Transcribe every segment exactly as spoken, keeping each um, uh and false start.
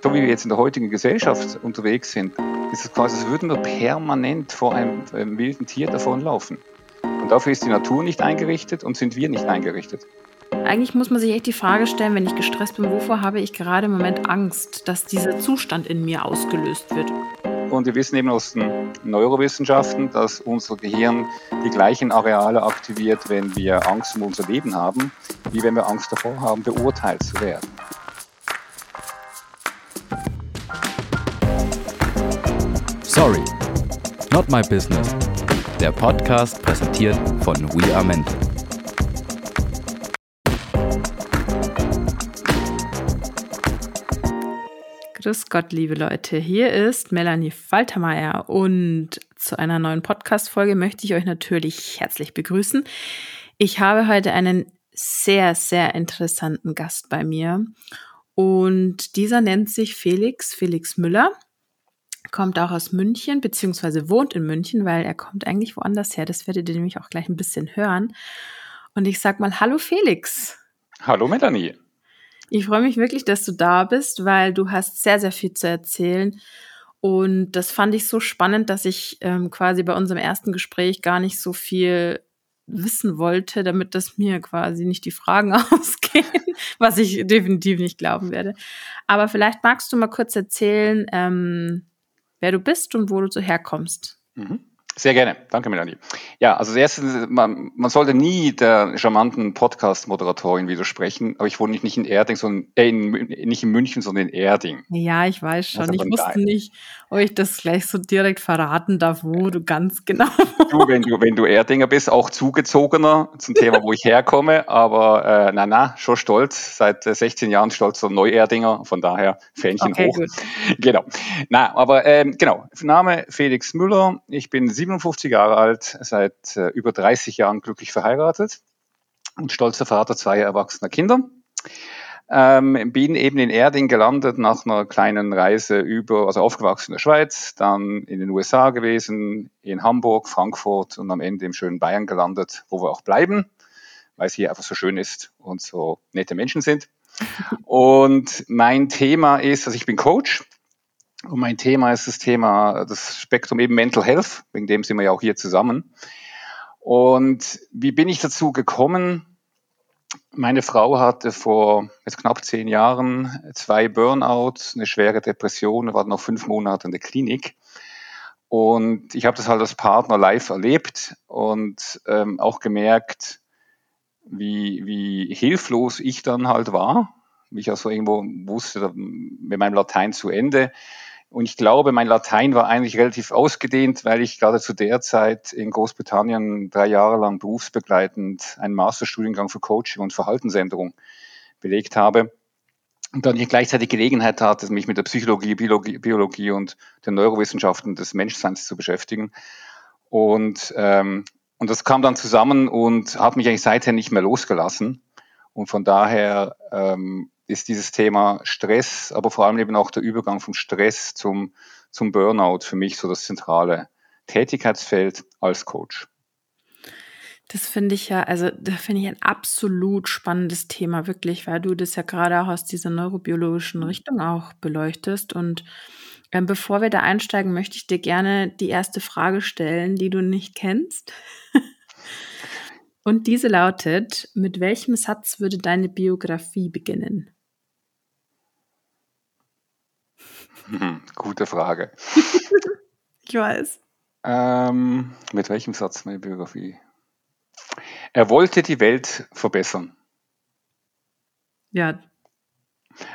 So wie wir jetzt in der heutigen Gesellschaft unterwegs sind, ist es quasi, als würden wir permanent vor einem, einem wilden Tier davonlaufen. Und dafür ist die Natur nicht eingerichtet und sind wir nicht eingerichtet. Eigentlich muss man sich echt die Frage stellen, wenn ich gestresst bin, wovor habe ich gerade im Moment Angst, dass dieser Zustand in mir ausgelöst wird? Und wir wissen eben aus den Neurowissenschaften, dass unser Gehirn die gleichen Areale aktiviert, wenn wir Angst um unser Leben haben, wie wenn wir Angst davor haben, beurteilt zu werden. Sorry, not my business. Der Podcast präsentiert von We Are Mental. Grüß Gott, liebe Leute. Hier ist Melanie Faltermeier und zu einer neuen Podcast-Folge möchte ich euch natürlich herzlich begrüßen. Ich habe heute einen sehr, sehr interessanten Gast bei mir und dieser nennt sich Felix, Felix Müller. Kommt auch aus München, beziehungsweise wohnt in München, weil er kommt eigentlich woanders her. Das werdet ihr nämlich auch gleich ein bisschen hören. Und ich sag mal, hallo Felix. Hallo Melanie. Ich freue mich wirklich, dass du da bist, weil du hast sehr, sehr viel zu erzählen. Und das fand ich so spannend, dass ich ähm, quasi bei unserem ersten Gespräch gar nicht so viel wissen wollte, damit das mir quasi nicht die Fragen ausgehen, was ich definitiv nicht glauben werde. Aber vielleicht magst du mal kurz erzählen, ähm, wer du bist und wo du so herkommst. Mhm. Sehr gerne. Danke, Melanie. Ja, also erstens, man, man sollte nie der charmanten Podcast-Moderatorin widersprechen, aber ich wohne nicht in Erding, sondern äh, in, nicht in München, sondern in Erding. Ja, ich weiß schon. Ich wusste geil. nicht, ob ich das gleich so direkt verraten darf, wo du ganz genau du, wenn du, wenn du Erdinger bist, auch zugezogener zum Thema, wo ich herkomme, aber äh, na, na, schon stolz, seit äh, sechzehn Jahren stolzer Neuerdinger, von daher Fähnchen okay, hoch. Gut. Genau. Na, aber ähm, genau, Name Felix Müller, ich bin siebenundfünfzig Jahre alt, seit äh, über dreißig Jahren glücklich verheiratet und stolzer Vater zweier erwachsener Kinder. Ähm, bin eben in Erding gelandet nach einer kleinen Reise über, also aufgewachsen in der Schweiz, dann in den U S A gewesen, in Hamburg, Frankfurt und am Ende im schönen Bayern gelandet, wo wir auch bleiben, weil es hier einfach so schön ist und so nette Menschen sind. Und mein Thema ist, also ich bin Coach und mein Thema ist das Thema, das Spektrum eben Mental Health, wegen dem sind wir ja auch hier zusammen. Und wie bin ich dazu gekommen? Meine Frau hatte vor jetzt knapp zehn Jahren zwei Burnouts, eine schwere Depression, war noch fünf Monate in der Klinik. Und ich habe das halt als Partner live erlebt und ähm, auch gemerkt, wie, wie hilflos ich dann halt war. Ich also irgendwo wusste, mit meinem Latein zu Ende. Und ich glaube, mein Latein war eigentlich relativ ausgedehnt, weil ich gerade zu der Zeit in Großbritannien drei Jahre lang berufsbegleitend einen Masterstudiengang für Coaching und Verhaltensänderung belegt habe. Und dann ich gleichzeitig Gelegenheit hatte, mich mit der Psychologie, Biologie, Biologie und den Neurowissenschaften des Menschseins zu beschäftigen. Und, ähm, und das kam dann zusammen und hat mich eigentlich seither nicht mehr losgelassen. Und von daher ähm, ist dieses Thema Stress, aber vor allem eben auch der Übergang vom Stress zum, zum Burnout für mich so das zentrale Tätigkeitsfeld als Coach. Das finde ich ja, also da finde ich ein absolut spannendes Thema, wirklich, weil du das ja gerade auch aus dieser neurobiologischen Richtung auch beleuchtest. Und ähm, bevor wir da einsteigen, möchte ich dir gerne die erste Frage stellen, die du nicht kennst. Und diese lautet, mit welchem Satz würde deine Biografie beginnen? Hm, gute Frage. Ich weiß. Ähm, mit welchem Satz meine Biografie? Er wollte die Welt verbessern. Ja.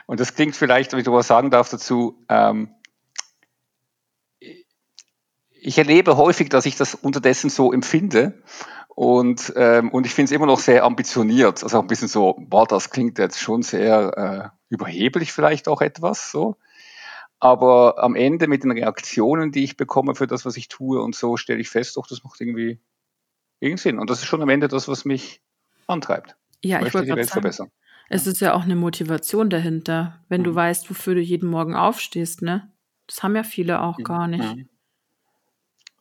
Und das klingt vielleicht, wenn ich was sagen darf dazu, ähm, ich erlebe häufig, dass ich das unterdessen so empfinde. Und, ähm, und ich finde es immer noch sehr ambitioniert, also ein bisschen so, boah, das klingt jetzt schon sehr äh, überheblich vielleicht auch etwas, so. Aber am Ende mit den Reaktionen, die ich bekomme für das, was ich tue und so, stelle ich fest, doch, das macht irgendwie irgendeinen Sinn. Und das ist schon am Ende das, was mich antreibt. Ja, ich, ich wollte die Welt sagen, verbessern. Es ist ja auch eine Motivation dahinter, wenn mhm. du weißt, wofür du jeden Morgen aufstehst, ne? Das haben ja viele auch mhm. gar nicht. Mhm.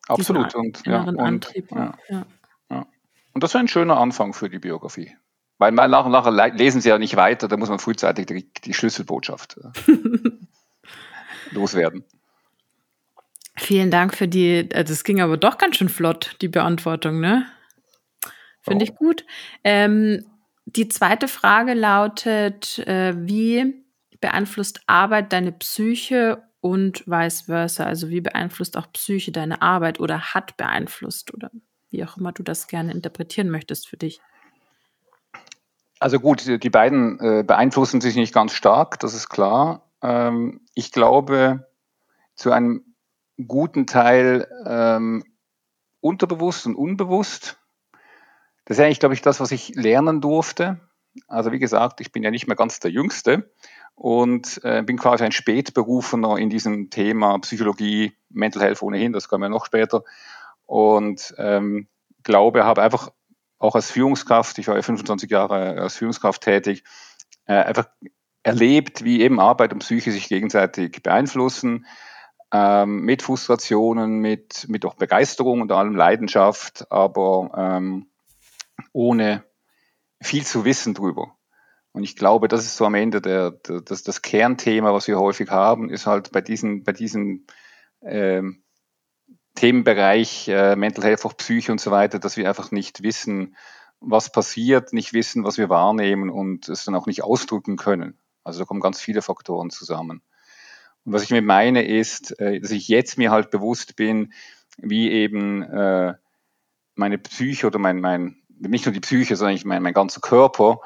Absolut. Und, inneren ja, Antrieb. Und, ja. Ja. Und das war ein schöner Anfang für die Biografie. Weil nachher lesen sie ja nicht weiter, da muss man frühzeitig die, die Schlüsselbotschaft. loswerden. Vielen Dank für die, also es ging aber doch ganz schön flott, die Beantwortung, ne? Finde oh. ich gut. Ähm, die zweite Frage lautet, äh, wie beeinflusst Arbeit deine Psyche und vice versa? Also wie beeinflusst auch Psyche deine Arbeit oder hat beeinflusst oder wie auch immer du das gerne interpretieren möchtest für dich? Also gut, die beiden äh, beeinflussen sich nicht ganz stark, das ist klar. Ähm, ich glaube, zu einem guten Teil ähm, unterbewusst und unbewusst. Das ist eigentlich, glaube ich, das, was ich lernen durfte. Also wie gesagt, ich bin ja nicht mehr ganz der Jüngste und äh, bin quasi ein Spätberufener in diesem Thema Psychologie, Mental Health ohnehin, das kommen wir noch später. Und ähm, glaube, habe einfach auch als Führungskraft, ich war ja fünfundzwanzig Jahre als Führungskraft tätig, äh, einfach erlebt, wie eben Arbeit und Psyche sich gegenseitig beeinflussen. Mit Frustrationen, mit, mit auch Begeisterung und allem Leidenschaft, aber ähm, ohne viel zu wissen drüber. Und ich glaube, das ist so am Ende der, der, das, das Kernthema, was wir häufig haben, ist halt bei diesem bei diesen, ähm, Themenbereich äh, Mental Health, auch Psyche und so weiter, dass wir einfach nicht wissen, was passiert, nicht wissen, was wir wahrnehmen und es dann auch nicht ausdrücken können. Also da kommen ganz viele Faktoren zusammen. Und was ich mir meine ist, dass ich jetzt mir halt bewusst bin, wie eben äh, meine Psyche oder mein, mein, nicht nur die Psyche, sondern ich mein, mein ganzer Körper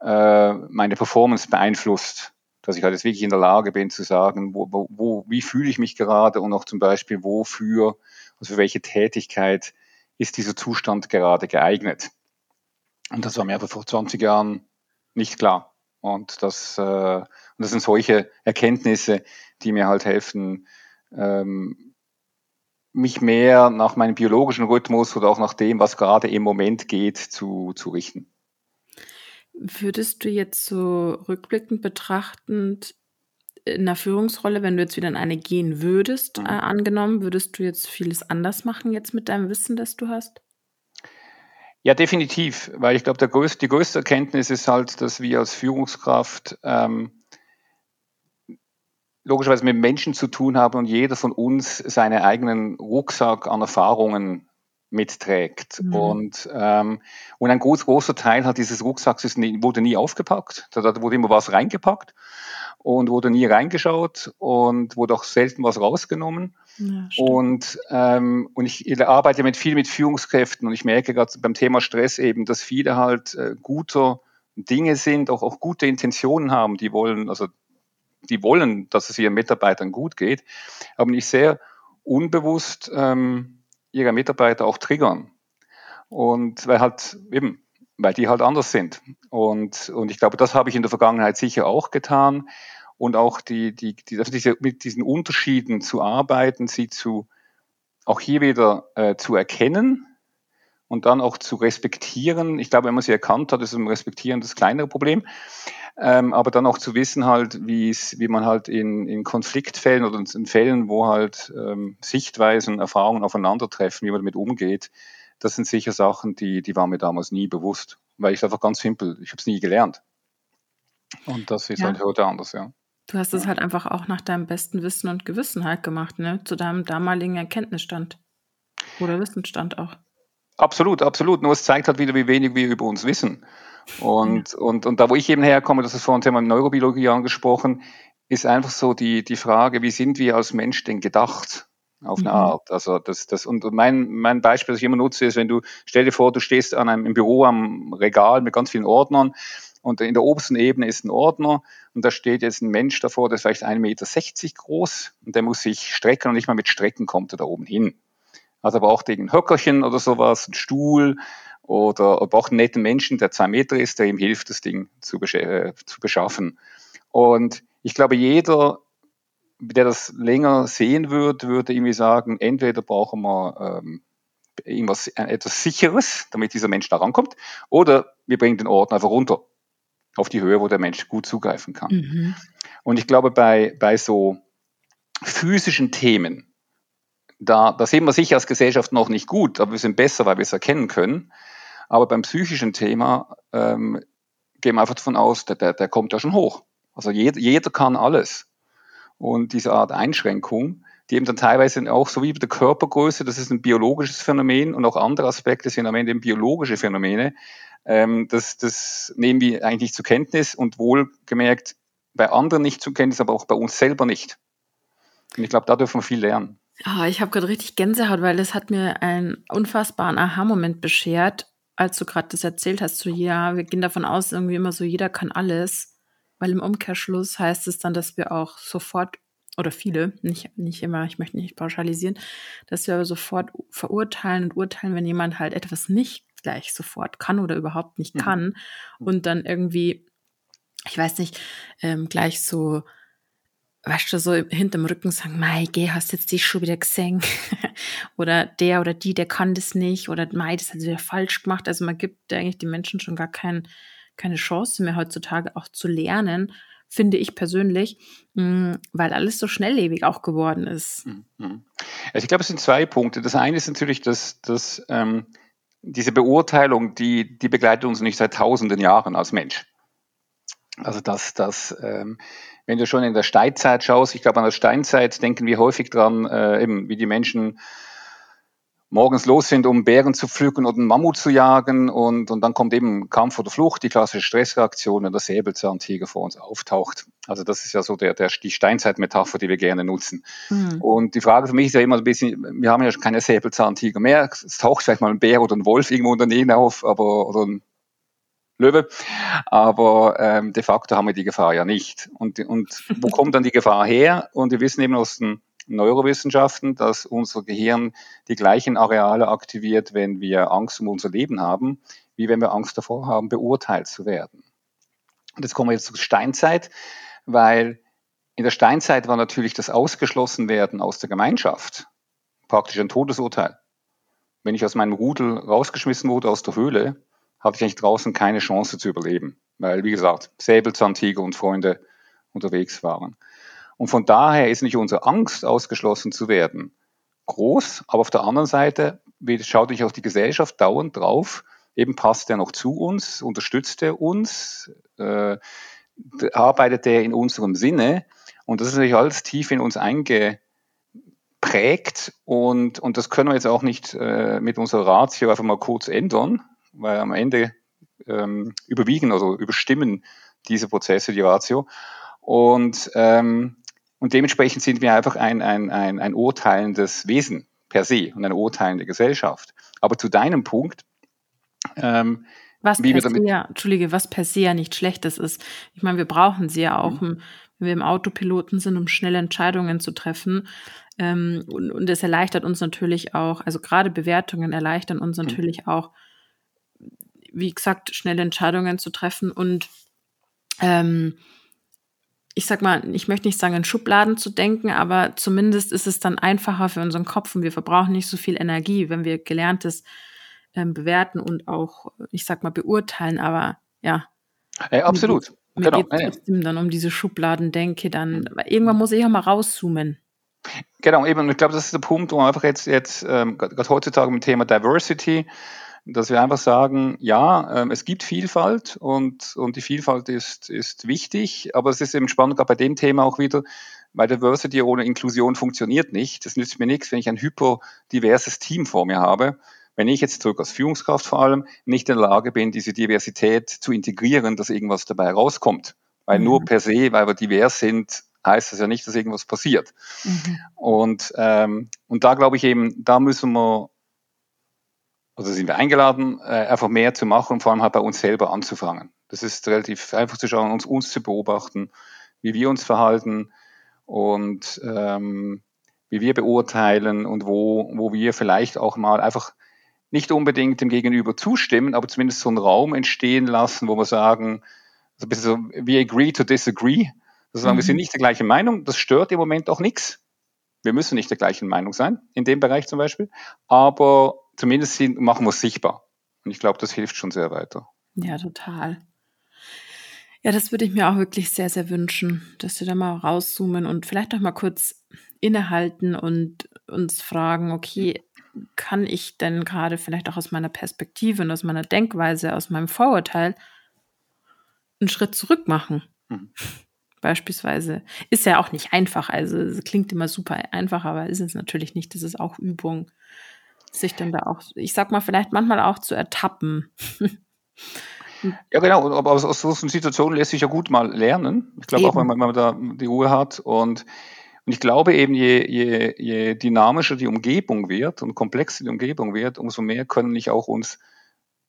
äh, meine Performance beeinflusst. Dass ich halt jetzt wirklich in der Lage bin zu sagen, wo, wo, wie fühle ich mich gerade und auch zum Beispiel wofür, also für welche Tätigkeit ist dieser Zustand gerade geeignet. Und das war mir aber vor zwanzig Jahren nicht klar. Und das, äh, und das sind solche Erkenntnisse, die mir halt helfen, ähm, mich mehr nach meinem biologischen Rhythmus oder auch nach dem, was gerade im Moment geht, zu, zu richten. Würdest du jetzt so rückblickend betrachtend in einer Führungsrolle, wenn du jetzt wieder in eine gehen würdest, mhm. äh, angenommen, würdest du jetzt vieles anders machen jetzt mit deinem Wissen, das du hast? Ja, definitiv, weil ich glaube, der größte, die größte Erkenntnis ist halt, dass wir als Führungskraft ähm, logischerweise mit Menschen zu tun haben und jeder von uns seinen eigenen Rucksack an Erfahrungen mitträgt. Mhm. Und, ähm, und ein groß, großer Teil hat dieses Rucksacks ist nie, wurde nie aufgepackt, da wurde immer was reingepackt und wurde nie reingeschaut und wurde auch selten was rausgenommen. Ja, und, ähm, und ich arbeite mit, viel mit Führungskräften und ich merke gerade beim Thema Stress eben, dass viele halt äh, guter Dinge sind, auch, auch gute Intentionen haben, die wollen, also die wollen, dass es ihren Mitarbeitern gut geht, aber nicht sehr unbewusst ähm, ihre Mitarbeiter auch triggern. Und weil halt eben, weil die halt anders sind. Und, und ich glaube, das habe ich in der Vergangenheit sicher auch getan. Und auch die, die, die, diese, mit diesen Unterschieden zu arbeiten, sie zu, auch hier wieder äh, zu erkennen und dann auch zu respektieren. Ich glaube, wenn man sie erkannt hat, ist es im Respektieren das kleinere Problem. Ähm, aber dann auch zu wissen halt, wie es, wie man halt in, in Konfliktfällen oder in Fällen, wo halt ähm, Sichtweisen, Erfahrungen aufeinandertreffen, wie man damit umgeht, das sind sicher Sachen, die, die waren mir damals nie bewusst. Weil ich einfach ganz simpel, ich habe es nie gelernt. Und das ist ja. halt heute anders, ja. Du hast es halt einfach auch nach deinem besten Wissen und Gewissen halt gemacht, ne? Zu deinem damaligen Erkenntnisstand oder Wissensstand auch. Absolut, absolut. Nur es zeigt halt wieder, wie wenig wir über uns wissen. Und, ja. und, und da, wo ich eben herkomme, das ist vorhin Thema Neurobiologie angesprochen, ist einfach so die, die Frage, wie sind wir als Mensch denn gedacht? Auf eine mhm. Art. Also das, das, und mein, mein Beispiel, das ich immer nutze, ist, wenn du, stell dir vor, du stehst an einem, im Büro am Regal mit ganz vielen Ordnern und in der obersten Ebene ist ein Ordner und da steht jetzt ein Mensch davor, der ist vielleicht ein Meter sechzig groß und der muss sich strecken und nicht mal mit Strecken kommt er da oben hin. Also aber auch ein Höckerchen oder sowas, ein Stuhl oder auch einen netten Menschen, der zwei Meter ist, der ihm hilft, das Ding zu, besch- äh, zu beschaffen. Und ich glaube, jeder, der das länger sehen würde, würde irgendwie sagen, entweder brauchen wir ähm, irgendwas, äh, etwas Sicheres, damit dieser Mensch da rankommt, oder wir bringen den Ordner einfach runter. Auf die Höhe, wo der Mensch gut zugreifen kann. Mhm. Und ich glaube, bei, bei so physischen Themen, da, da sehen wir sicher als Gesellschaft noch nicht gut, aber wir sind besser, weil wir es erkennen können. Aber beim psychischen Thema ähm, gehen wir einfach davon aus, der, der, der kommt ja schon hoch. Also jeder, jeder kann alles. und diese Art Einschränkung, die eben dann teilweise auch so wie bei der Körpergröße, das ist ein biologisches Phänomen und auch andere Aspekte sind am Ende eben biologische Phänomene. Ähm, das, das nehmen wir eigentlich zur Kenntnis und wohlgemerkt bei anderen nicht zur Kenntnis, aber auch bei uns selber nicht. Und ich glaube, da dürfen wir viel lernen. Oh, ich habe gerade richtig Gänsehaut, weil das hat mir einen unfassbaren Aha-Moment beschert, als du gerade das erzählt hast, so ja, wir gehen davon aus, irgendwie immer so, jeder kann alles, weil im Umkehrschluss heißt es dann, dass wir auch sofort, oder viele, nicht, nicht immer, ich möchte nicht pauschalisieren, dass wir aber sofort verurteilen und urteilen, wenn jemand halt etwas nicht gleich sofort kann oder überhaupt nicht kann mhm. und dann irgendwie, ich weiß nicht, ähm, gleich so, weißt du, so hinterm Rücken sagen, mei, geh, hast jetzt dich schon wieder gesehen. Oder der oder die, der kann das nicht. Oder mei, das hat wieder falsch gemacht. Also man gibt eigentlich den Menschen schon gar kein, keine Chance mehr heutzutage auch zu lernen, finde ich persönlich, weil alles so schnelllebig auch geworden ist. Also ich glaube, es sind zwei Punkte. Das eine ist natürlich, dass, dass ähm, diese Beurteilung, die, die begleitet uns nicht seit tausenden Jahren als Mensch. Also dass das... Ähm, Wenn du schon in der Steinzeit schaust, ich glaube an der Steinzeit denken wir häufig dran, äh, eben wie die Menschen morgens los sind, um Bären zu pflücken und einen Mammut zu jagen und, und dann kommt eben Kampf oder Flucht, die klassische Stressreaktion, wenn der Säbelzahntiger vor uns auftaucht. Also das ist ja so der, der, die Steinzeitmetapher, die wir gerne nutzen. Mhm. Und die Frage für mich ist ja immer so ein bisschen, wir haben ja schon keine Säbelzahntiger mehr, es taucht vielleicht mal ein Bär oder ein Wolf irgendwo unternehmen auf, aber oder ein Löwe, aber ähm, de facto haben wir die Gefahr ja nicht. Und, und wo kommt dann die Gefahr her? Und wir wissen eben aus den Neurowissenschaften, dass unser Gehirn die gleichen Areale aktiviert, wenn wir Angst um unser Leben haben, wie wenn wir Angst davor haben, beurteilt zu werden. Und jetzt kommen wir jetzt zur Steinzeit, weil in der Steinzeit war natürlich das Ausgeschlossenwerden aus der Gemeinschaft praktisch ein Todesurteil. Wenn ich aus meinem Rudel rausgeschmissen wurde, aus der Höhle, hatte ich eigentlich draußen keine Chance zu überleben, weil, wie gesagt, Säbelzahntiger und Freunde unterwegs waren. Und von daher ist nicht unsere Angst, ausgeschlossen zu werden, groß, aber auf der anderen Seite schaut nicht auch die Gesellschaft dauernd drauf, eben passt er noch zu uns, unterstützt er uns, äh, arbeitet er in unserem Sinne und das ist natürlich alles tief in uns einge prägt und, und das können wir jetzt auch nicht äh, mit unserer Ratio einfach mal kurz ändern, weil am Ende ähm, überwiegen, also überstimmen diese Prozesse, die Ratio. Und, ähm, und dementsprechend sind wir einfach ein, ein, ein, ein urteilendes Wesen per se und eine urteilende Gesellschaft. Aber zu deinem Punkt, ähm, was wie wir damit... Ja, Entschuldige, was per se ja nicht Schlechtes ist. Ich meine, wir brauchen sie ja auch, mhm. um, wenn wir im Autopiloten sind, um schnelle Entscheidungen zu treffen. Ähm, und, und das erleichtert uns natürlich auch, also gerade Bewertungen erleichtern uns natürlich mhm. auch, wie gesagt, schnelle Entscheidungen zu treffen und ähm, ich sag mal, ich möchte nicht sagen, in Schubladen zu denken, aber zumindest ist es dann einfacher für unseren Kopf und wir verbrauchen nicht so viel Energie, wenn wir Gelerntes ähm, bewerten und auch, ich sag mal, beurteilen, aber ja. Äh, absolut. Mir geht es trotzdem dann um diese Schubladendenke dann, aber irgendwann muss ich auch mal rauszoomen. Genau, eben, ich glaube, das ist der Punkt, wo man einfach jetzt, jetzt ähm, gerade heutzutage mit dem Thema Diversity, dass wir einfach sagen, ja, es gibt Vielfalt und, und die Vielfalt ist, ist wichtig, aber es ist eben spannend, gerade bei dem Thema auch wieder, weil Diversity ohne Inklusion funktioniert nicht. Das nützt mir nichts, wenn ich ein hyperdiverses Team vor mir habe, wenn ich jetzt zurück als Führungskraft vor allem nicht in der Lage bin, diese Diversität zu integrieren, dass irgendwas dabei rauskommt. Weil mhm. nur per se, weil wir divers sind, heißt das ja nicht, dass irgendwas passiert. Mhm. Und, ähm, und da glaube ich eben, da müssen wir Also sind wir eingeladen, einfach mehr zu machen und vor allem halt bei uns selber anzufangen. Das ist relativ einfach zu schauen, uns, uns zu beobachten, wie wir uns verhalten und ähm, wie wir beurteilen und wo, wo wir vielleicht auch mal einfach nicht unbedingt dem Gegenüber zustimmen, aber zumindest so einen Raum entstehen lassen, wo wir sagen, so ein bisschen so, we agree to disagree. Also sagen, mhm. wir sind nicht der gleichen Meinung, das stört im Moment auch nichts. Wir müssen nicht der gleichen Meinung sein, in dem Bereich zum Beispiel, aber zumindest machen wir es sichtbar. Und ich glaube, das hilft schon sehr weiter. Ja, total. Ja, das würde ich mir auch wirklich sehr, sehr wünschen, dass wir da mal rauszoomen und vielleicht auch mal kurz innehalten und uns fragen, okay, kann ich denn gerade vielleicht auch aus meiner Perspektive und aus meiner Denkweise, aus meinem Vorurteil einen Schritt zurück machen? Mhm. beispielsweise. Ist ja auch nicht einfach, also es klingt immer super einfach, aber ist es natürlich nicht. Das ist auch Übung, sich dann da auch, ich sag mal, vielleicht manchmal auch zu ertappen. Ja, genau, aber aus, aus solchen Situationen lässt sich ja gut mal lernen. Ich glaube auch, wenn man, wenn man da die Ruhe hat. Und, und ich glaube eben, je, je, je dynamischer die Umgebung wird und komplexer die Umgebung wird, umso mehr können ich auch uns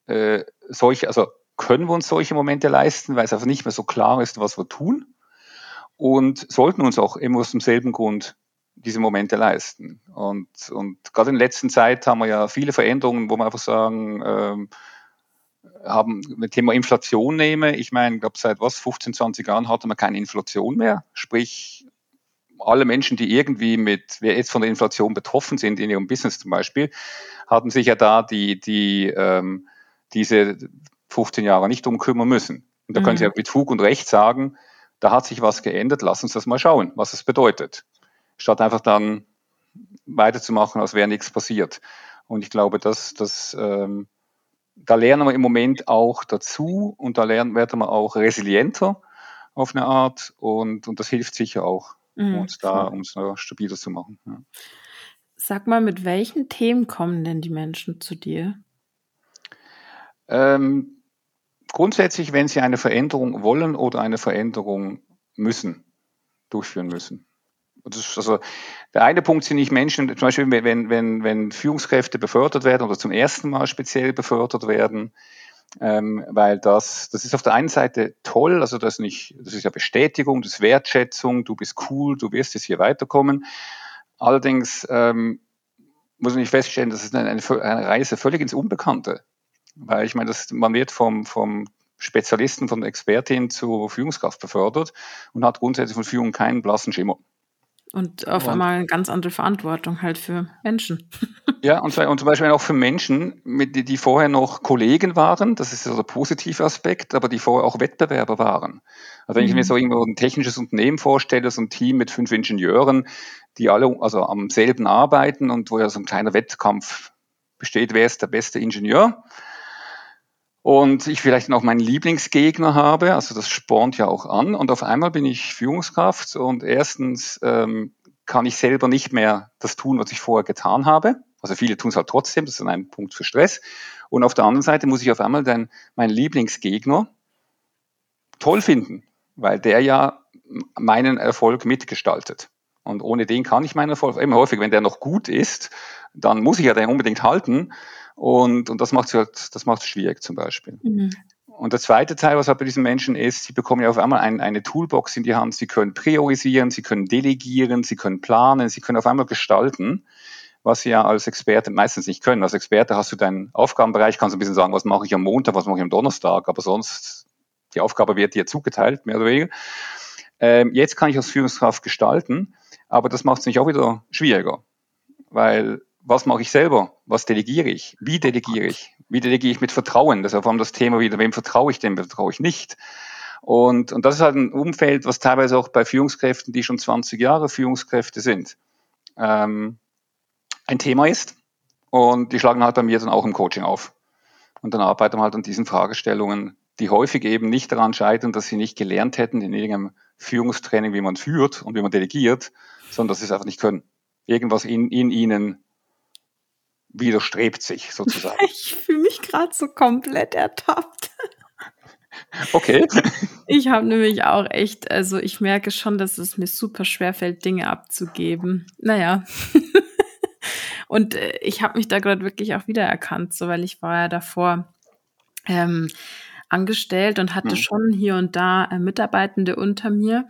äh, solche, also können wir uns solche Momente leisten, weil es einfach nicht mehr so klar ist, was wir tun. Und sollten uns auch immer aus demselben Grund diese Momente leisten. Und, und gerade in der letzten Zeit haben wir ja viele Veränderungen, wo wir einfach sagen, ähm, haben, wenn ich das Thema Inflation nehme, ich meine, ich glaube, seit was, fünfzehn, zwanzig Jahren hatte man keine Inflation mehr. Sprich, alle Menschen, die irgendwie mit, wer jetzt von der Inflation betroffen sind, in ihrem Business zum Beispiel, hatten sich ja da die, die, ähm, diese fünfzehn Jahre nicht drum kümmern müssen. Und da mhm. können Sie ja mit Fug und Recht sagen, da hat sich was geändert, lass uns das mal schauen, was es bedeutet. Statt einfach dann weiterzumachen, als wäre nichts passiert. Und ich glaube, dass, dass, ähm, da lernen wir im Moment auch dazu und da lernen, werden wir auch resilienter auf eine Art und, und das hilft sicher auch, mhm, uns da, uns da stabiler zu machen. Ja. Sag mal, mit welchen Themen kommen denn die Menschen zu dir? Ähm, grundsätzlich, wenn sie eine Veränderung wollen oder eine Veränderung müssen, durchführen müssen. Also der eine Punkt sind nicht Menschen, zum Beispiel wenn, wenn, wenn Führungskräfte befördert werden oder zum ersten Mal speziell befördert werden, ähm, weil das, das ist auf der einen Seite toll, also das nicht, das ist ja Bestätigung, das ist Wertschätzung, du bist cool, du wirst jetzt hier weiterkommen. Allerdings ähm, muss man nicht feststellen, das ist eine, eine Reise völlig ins Unbekannte, weil ich meine, das, man wird vom, vom Spezialisten, von der Expertin zur Führungskraft befördert und hat grundsätzlich von Führung keinen blassen Schimmer. Und auf einmal eine ganz andere Verantwortung halt für Menschen. Ja, und, und zum Beispiel auch für Menschen, mit, die vorher noch Kollegen waren, das ist ja der positive Aspekt, aber die vorher auch Wettbewerber waren. Also wenn mhm. ich mir so irgendwo ein technisches Unternehmen vorstelle, so ein Team mit fünf Ingenieuren, die alle also am selben arbeiten und wo ja so ein kleiner Wettkampf besteht, wer ist der beste Ingenieur? Und ich vielleicht noch meinen Lieblingsgegner habe, also das spornt ja auch an. Und auf einmal bin ich Führungskraft und erstens ähm, kann ich selber nicht mehr das tun, was ich vorher getan habe. Also viele tun es halt trotzdem, das ist ein Punkt für Stress. Und auf der anderen Seite muss ich auf einmal dann meinen Lieblingsgegner toll finden, weil der ja meinen Erfolg mitgestaltet. Und ohne den kann ich meinen Erfolg, immer häufig, wenn der noch gut ist, dann muss ich ja den unbedingt halten. Und, und das macht es halt, das macht es schwierig zum Beispiel. Mhm. Und der zweite Teil, was halt bei diesen Menschen ist, sie bekommen ja auf einmal ein, eine Toolbox in die Hand. Sie können priorisieren, sie können delegieren, sie können planen, sie können auf einmal gestalten, was sie ja als Experte meistens nicht können. Als Experte hast du deinen Aufgabenbereich, kannst du ein bisschen sagen, was mache ich am Montag, was mache ich am Donnerstag, aber sonst, die Aufgabe wird dir zugeteilt, mehr oder weniger. Ähm, jetzt kann ich als Führungskraft gestalten, aber das macht es nicht auch wieder schwieriger, weil was mache ich selber? Was delegiere ich? Wie delegiere ich? Wie delegiere ich mit Vertrauen? Das ist vor allem das Thema wieder, wem vertraue ich, dem vertraue ich nicht. Und, und das ist halt ein Umfeld, was teilweise auch bei Führungskräften, die schon zwanzig Jahre Führungskräfte sind, ähm, ein Thema ist. Und die schlagen halt bei mir dann auch im Coaching auf. Und dann arbeiten wir halt an diesen Fragestellungen, die häufig eben nicht daran scheitern, dass sie nicht gelernt hätten in irgendeinem Führungstraining, wie man führt und wie man delegiert, sondern dass sie es einfach nicht können. Irgendwas in, in ihnen widerstrebt sich sozusagen. Ich fühle mich gerade so komplett ertappt. Okay. Ich habe nämlich auch echt, also ich merke schon, dass es mir super schwerfällt, Dinge abzugeben. Naja. Und ich habe mich da gerade wirklich auch wiedererkannt, so, weil ich war ja davor ähm, angestellt und hatte hm. schon hier und da äh, Mitarbeitende unter mir,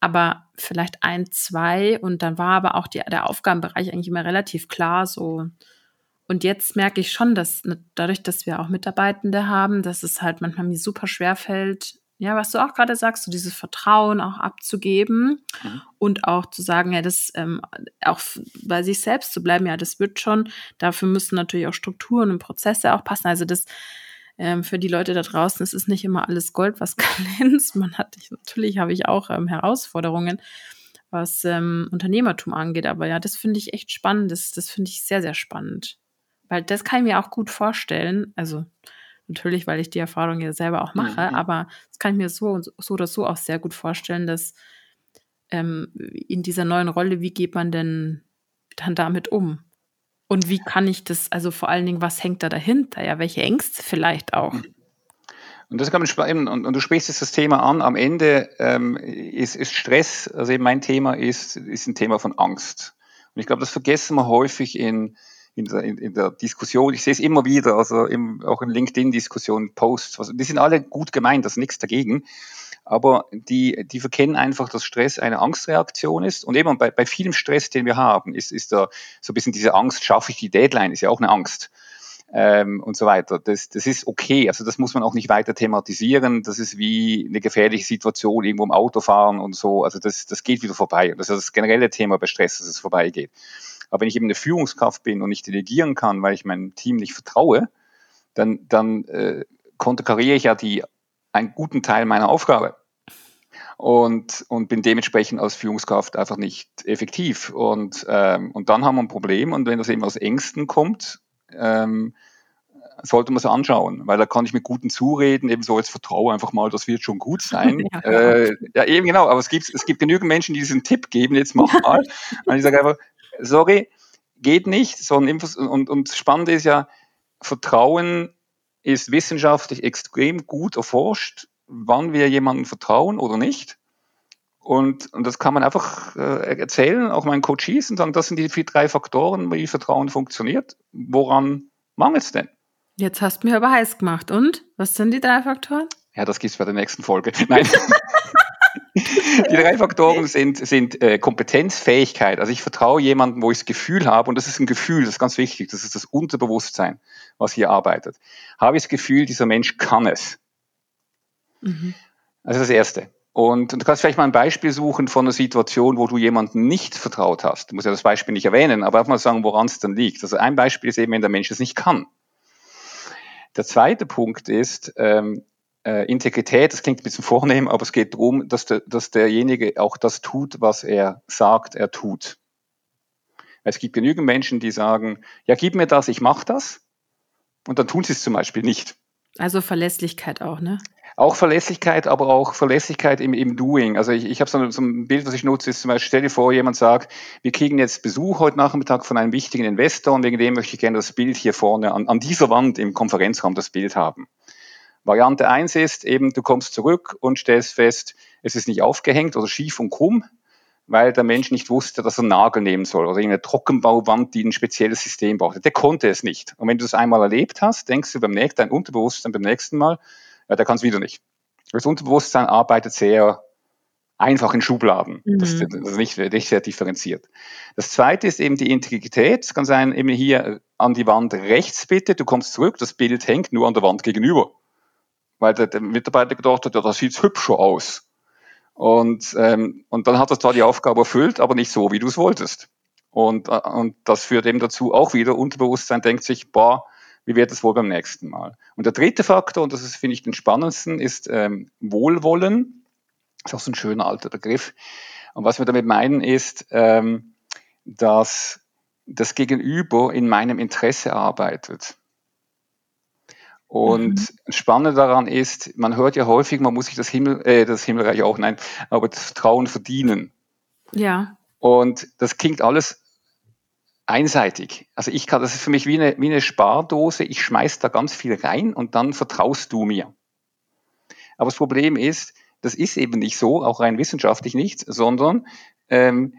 aber vielleicht ein, zwei und dann war aber auch die, der Aufgabenbereich eigentlich immer relativ klar so. Und jetzt merke ich schon, dass dadurch, dass wir auch Mitarbeitende haben, dass es halt manchmal mir super schwer fällt, ja, was du auch gerade sagst, so dieses Vertrauen auch abzugeben mhm. und auch zu sagen, ja, das ähm, auch bei sich selbst zu bleiben, ja, das wird schon. Dafür müssen natürlich auch Strukturen und Prozesse auch passen. Also das ähm, für die Leute da draußen, es ist nicht immer alles Gold, was glänzt. Man hat, natürlich habe ich auch ähm, Herausforderungen, was ähm, Unternehmertum angeht. Aber ja, das finde ich echt spannend. Das, das finde ich sehr, sehr spannend. Weil das kann ich mir auch gut vorstellen, also Natürlich, weil ich die Erfahrung ja selber auch mache, ja, ja. aber das kann ich mir so, so oder so auch sehr gut vorstellen, dass ähm, in dieser neuen Rolle, wie geht man denn dann damit um? Und wie kann ich das, also vor allen Dingen, was hängt da dahinter? Ja, welche Ängste vielleicht auch? Und das kann man eben, und, und du sprichst jetzt das Thema an, am Ende ähm, ist, ist Stress, also eben mein Thema ist, ist ein Thema von Angst. Und ich glaube, das vergessen wir häufig in, in, der, in, in der Diskussion. Ich sehe es immer wieder, also im, auch in LinkedIn-Diskussionen, Posts, was, die sind alle gut gemeint, das ist nichts dagegen. Aber die, die verkennen einfach, dass Stress eine Angstreaktion ist. Und eben bei, bei vielem Stress, den wir haben, ist, ist da so ein bisschen diese Angst, schaffe ich die Deadline, ist ja auch eine Angst ähm, und so weiter. Das, das ist okay, also das muss man auch nicht weiter thematisieren. Das ist wie eine gefährliche Situation, irgendwo im Auto fahren und so. Also das, das geht wieder vorbei. Das ist das generelle Thema bei Stress, dass es vorbeigeht. Aber wenn ich eben eine Führungskraft bin und nicht delegieren kann, weil ich meinem Team nicht vertraue, dann, dann äh, konterkariere ich ja die einen guten Teil meiner Aufgabe und, und bin dementsprechend als Führungskraft einfach nicht effektiv. Und, ähm, und dann haben wir ein Problem, und wenn das eben aus Ängsten kommt, ähm, sollte man es anschauen, weil da kann ich mit guten zureden, eben so, jetzt vertraue einfach mal, das wird schon gut sein. Ja, äh, ja eben genau, aber es gibt, es gibt genügend Menschen, die diesen Tipp geben, jetzt mach mal. Und ich sage einfach, sorry, geht nicht. Sondern, und, und das Spannende ist ja, Vertrauen ist wissenschaftlich extrem gut erforscht, wann wir jemandem vertrauen oder nicht. Und, und das kann man einfach äh, erzählen, auch meinen Coaches, und sagen, das sind die vier, drei Faktoren, wie Vertrauen funktioniert. Woran mangelt es denn? Jetzt hast du mir aber heiß gemacht. Und? Was sind die drei Faktoren? Ja, das gibt es bei der nächsten Folge. Nein. Die drei Faktoren sind, sind äh, Kompetenz, Fähigkeit. Also ich vertraue jemandem, wo ich das Gefühl habe, und das ist ein Gefühl, das ist ganz wichtig, das ist das Unterbewusstsein, was hier arbeitet. Habe ich das Gefühl, dieser Mensch kann es. Mhm. Also das Erste. Und, und du kannst vielleicht mal ein Beispiel suchen von einer Situation, wo du jemandem nicht vertraut hast. Du musst ja das Beispiel nicht erwähnen, aber einfach mal sagen, woran es dann liegt. Also ein Beispiel ist eben, wenn der Mensch es nicht kann. Der zweite Punkt ist, ähm, Integrität, das klingt ein bisschen vornehm, aber es geht darum, dass, der, dass derjenige auch das tut, was er sagt, er tut. Es gibt genügend Menschen, die sagen, ja, gib mir das, ich mache das, und dann tun sie es zum Beispiel nicht. Also Verlässlichkeit auch, ne? Auch Verlässlichkeit, aber auch Verlässlichkeit im, im Doing. Also ich, ich habe so, so ein Bild, was ich nutze, ist zum Beispiel, stell dir vor, jemand sagt, wir kriegen jetzt Besuch heute Nachmittag von einem wichtigen Investor, und wegen dem möchte ich gerne das Bild hier vorne an, an dieser Wand im Konferenzraum, das Bild haben. Variante eins ist eben, du kommst zurück und stellst fest, es ist nicht aufgehängt oder schief und krumm, weil der Mensch nicht wusste, dass er einen Nagel nehmen soll oder eine Trockenbauwand, die ein spezielles System brauchte. Der konnte es nicht. Und wenn du es einmal erlebt hast, denkst du beim nächsten, dein Unterbewusstsein beim nächsten Mal, ja, der kann es wieder nicht. Das Unterbewusstsein arbeitet sehr einfach in Schubladen. Mhm. Das ist nicht, nicht sehr differenziert. Das Zweite ist eben die Integrität. Es kann sein, eben hier an die Wand rechts bitte, du kommst zurück, das Bild hängt nur an der Wand gegenüber. Weil der, der Mitarbeiter gedacht hat, ja, das sieht hübscher aus. Und, ähm, und dann hat er zwar die Aufgabe erfüllt, aber nicht so, wie du es wolltest. Und, äh, und das führt eben dazu auch wieder, Unterbewusstsein denkt sich, boah, wie wird das wohl beim nächsten Mal? Und der dritte Faktor, und das ist, finde ich, den spannendsten, ist ähm, Wohlwollen. Das ist auch so ein schöner alter Begriff. Und was wir damit meinen ist, ähm, dass das Gegenüber in meinem Interesse arbeitet. Und mhm. spannend daran ist, man hört ja häufig, man muss sich das Himmel, äh, das Himmelreich auch, nein, aber das Vertrauen verdienen. Ja. Und das klingt alles einseitig. Also ich kann, das ist für mich wie eine, wie eine Spardose, ich schmeiß da ganz viel rein und dann vertraust du mir. Aber das Problem ist, das ist eben nicht so, auch rein wissenschaftlich nicht, sondern ähm,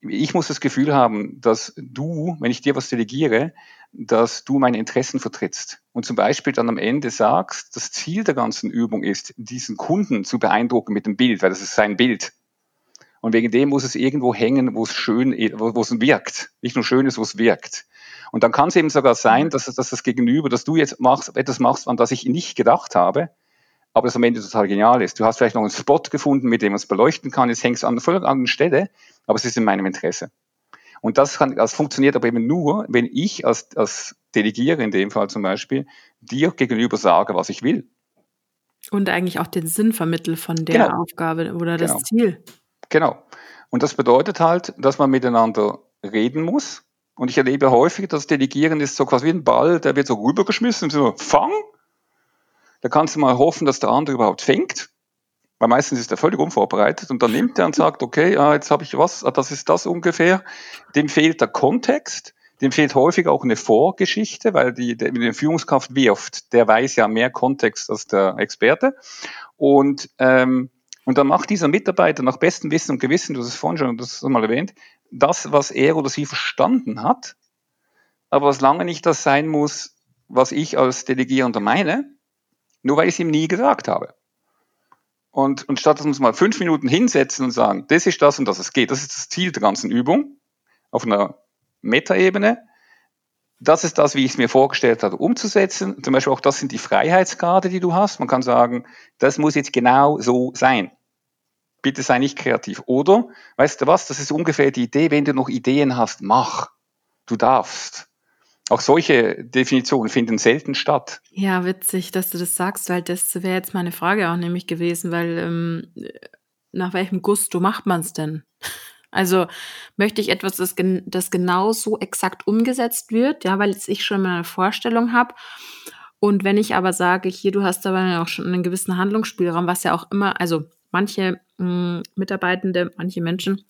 ich muss das Gefühl haben, dass du, wenn ich dir was delegiere, dass du meine Interessen vertrittst und zum Beispiel dann am Ende sagst, das Ziel der ganzen Übung ist, diesen Kunden zu beeindrucken mit dem Bild, weil das ist sein Bild. Und wegen dem muss es irgendwo hängen, wo es schön, wo es wirkt. Nicht nur schön ist, wo es wirkt. Und dann kann es eben sogar sein, dass, dass das Gegenüber, dass du jetzt machst, etwas machst, an das ich nicht gedacht habe, aber das am Ende total genial ist. Du hast vielleicht noch einen Spot gefunden, mit dem man es beleuchten kann, jetzt hängt es an einer völlig anderen Stelle, aber es ist in meinem Interesse. Und das, kann, das funktioniert aber eben nur, wenn ich als, als Delegiere in dem Fall zum Beispiel dir gegenüber sage, was ich will. Und eigentlich auch den Sinn vermittle von der genau. Aufgabe oder das genau. Ziel. Genau. Und das bedeutet halt, dass man miteinander reden muss. Und ich erlebe häufig, dass Delegieren ist so quasi wie ein Ball, der wird so rübergeschmissen und so, fang! Da kannst du mal hoffen, dass der andere überhaupt fängt, weil meistens ist er völlig unvorbereitet und dann nimmt er und sagt, okay, ah, jetzt habe ich was, ah, das ist das ungefähr. Dem fehlt der Kontext, dem fehlt häufig auch eine Vorgeschichte, weil die, der mit der Führungskraft wirft, der weiß ja mehr Kontext als der Experte und ähm, und dann macht dieser Mitarbeiter nach bestem Wissen und Gewissen, du hast es vorhin schon das mal erwähnt, das, was er oder sie verstanden hat, aber was lange nicht das sein muss, was ich als Delegierender meine, nur weil ich es ihm nie gesagt habe. Und, und statt dass wir uns mal fünf Minuten hinsetzen und sagen, das ist das und das, es geht, das ist das Ziel der ganzen Übung, auf einer Metaebene, das ist das, wie ich es mir vorgestellt habe, umzusetzen. Zum Beispiel auch das sind die Freiheitsgrade, die du hast. Man kann sagen, das muss jetzt genau so sein. Bitte sei nicht kreativ. Oder, weißt du was, das ist ungefähr die Idee, wenn du noch Ideen hast, mach. Du darfst. Auch solche Definitionen finden selten statt. Ja, witzig, dass du das sagst, weil das wäre jetzt meine Frage auch nämlich gewesen, weil ähm, nach welchem Gusto macht man es denn? Also möchte ich etwas, das, gen- das genau so exakt umgesetzt wird, ja, weil ich schon mal eine Vorstellung habe. Und wenn ich aber sage, hier, du hast aber auch schon einen gewissen Handlungsspielraum, was ja auch immer, also manche mh, Mitarbeitende, manche Menschen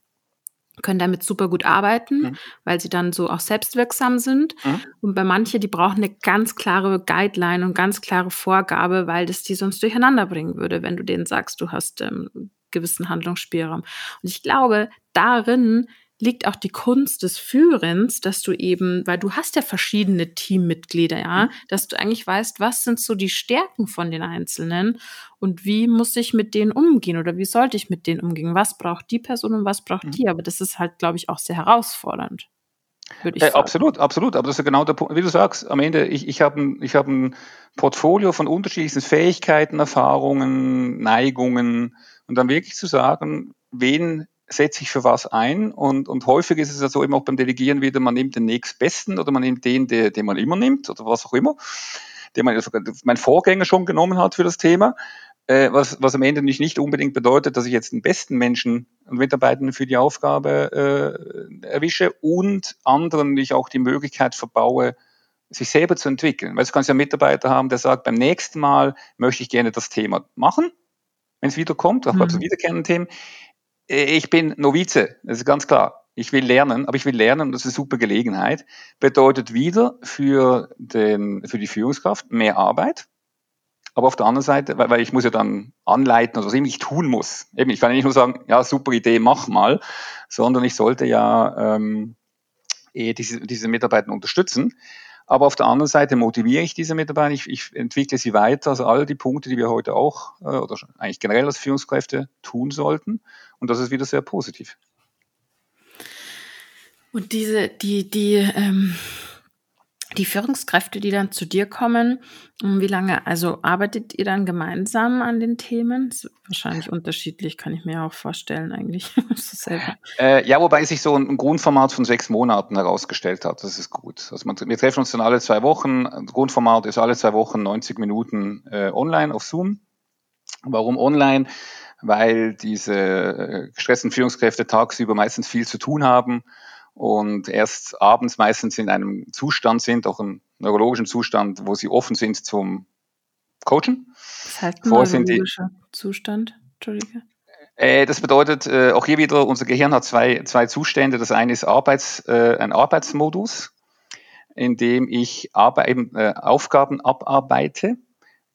können damit super gut arbeiten, mhm. weil sie dann so auch selbstwirksam sind. Mhm. Und bei manchen, die brauchen eine ganz klare Guideline und ganz klare Vorgabe, weil das die sonst durcheinander bringen würde, wenn du denen sagst, du hast ähm, gewissen Handlungsspielraum. Und ich glaube, darin liegt auch die Kunst des Führens, dass du eben, weil du hast ja verschiedene Teammitglieder, ja, dass du eigentlich weißt, was sind so die Stärken von den Einzelnen und wie muss ich mit denen umgehen oder wie sollte ich mit denen umgehen? Was braucht die Person und was braucht die? Aber das ist halt, glaube ich, auch sehr herausfordernd. Würde ich sagen. Äh, absolut, absolut. Aber das ist genau der Punkt. Wie du sagst, am Ende, ich, ich habe ein, ich hab ein Portfolio von unterschiedlichen Fähigkeiten, Erfahrungen, Neigungen und dann wirklich zu sagen, wen setze ich für was ein und, und häufig ist es ja so eben auch beim Delegieren wieder, man nimmt den nächstbesten oder man nimmt den, der, den man immer nimmt oder was auch immer, den man, mein Vorgänger schon genommen hat für das Thema, äh, was, was am Ende nicht, nicht unbedingt bedeutet, dass ich jetzt den besten Menschen und Mitarbeitenden für die Aufgabe äh, erwische und anderen nicht auch die Möglichkeit verbaue, sich selber zu entwickeln. Weil du kannst ja einen Mitarbeiter haben, der sagt, beim nächsten Mal möchte ich gerne das Thema machen, wenn es wiederkommt, auch bei so wiederkehrenden Themen. Ich bin Novize, das ist ganz klar. Ich will lernen, aber ich will lernen und das ist eine super Gelegenheit. Bedeutet wieder für den, für die Führungskraft mehr Arbeit. Aber auf der anderen Seite, weil, weil ich muss ja dann anleiten, also was ich tun muss. Eben, ich kann ja nicht nur sagen, ja, super Idee, mach mal, sondern ich sollte ja ähm, diese, diese Mitarbeiter unterstützen. Aber auf der anderen Seite motiviere ich diese Mitarbeiter, ich, ich entwickle sie weiter, also all die Punkte, die wir heute auch, äh, oder eigentlich generell als Führungskräfte tun sollten. Und das ist wieder sehr positiv. Und diese, die, die, ähm, die Führungskräfte, die dann zu dir kommen, wie lange, also arbeitet ihr dann gemeinsam an den Themen? Das ist wahrscheinlich unterschiedlich, kann ich mir auch vorstellen eigentlich. äh, ja, wobei sich so ein, ein Grundformat von sechs Monaten herausgestellt hat, das ist gut. Also man, wir treffen uns dann alle zwei Wochen, das Grundformat ist alle zwei Wochen neunzig Minuten äh, online auf Zoom. Warum online? Weil diese gestressten Führungskräfte tagsüber meistens viel zu tun haben und erst abends meistens in einem Zustand sind, auch im neurologischen Zustand, wo sie offen sind zum Coachen. Das heißt neurologischer Zustand? Entschuldige. Äh, das bedeutet, äh, auch hier wieder, unser Gehirn hat zwei, zwei Zustände. Das eine ist Arbeits, äh, ein Arbeitsmodus, in dem ich Arbe- eben, äh, Aufgaben abarbeite.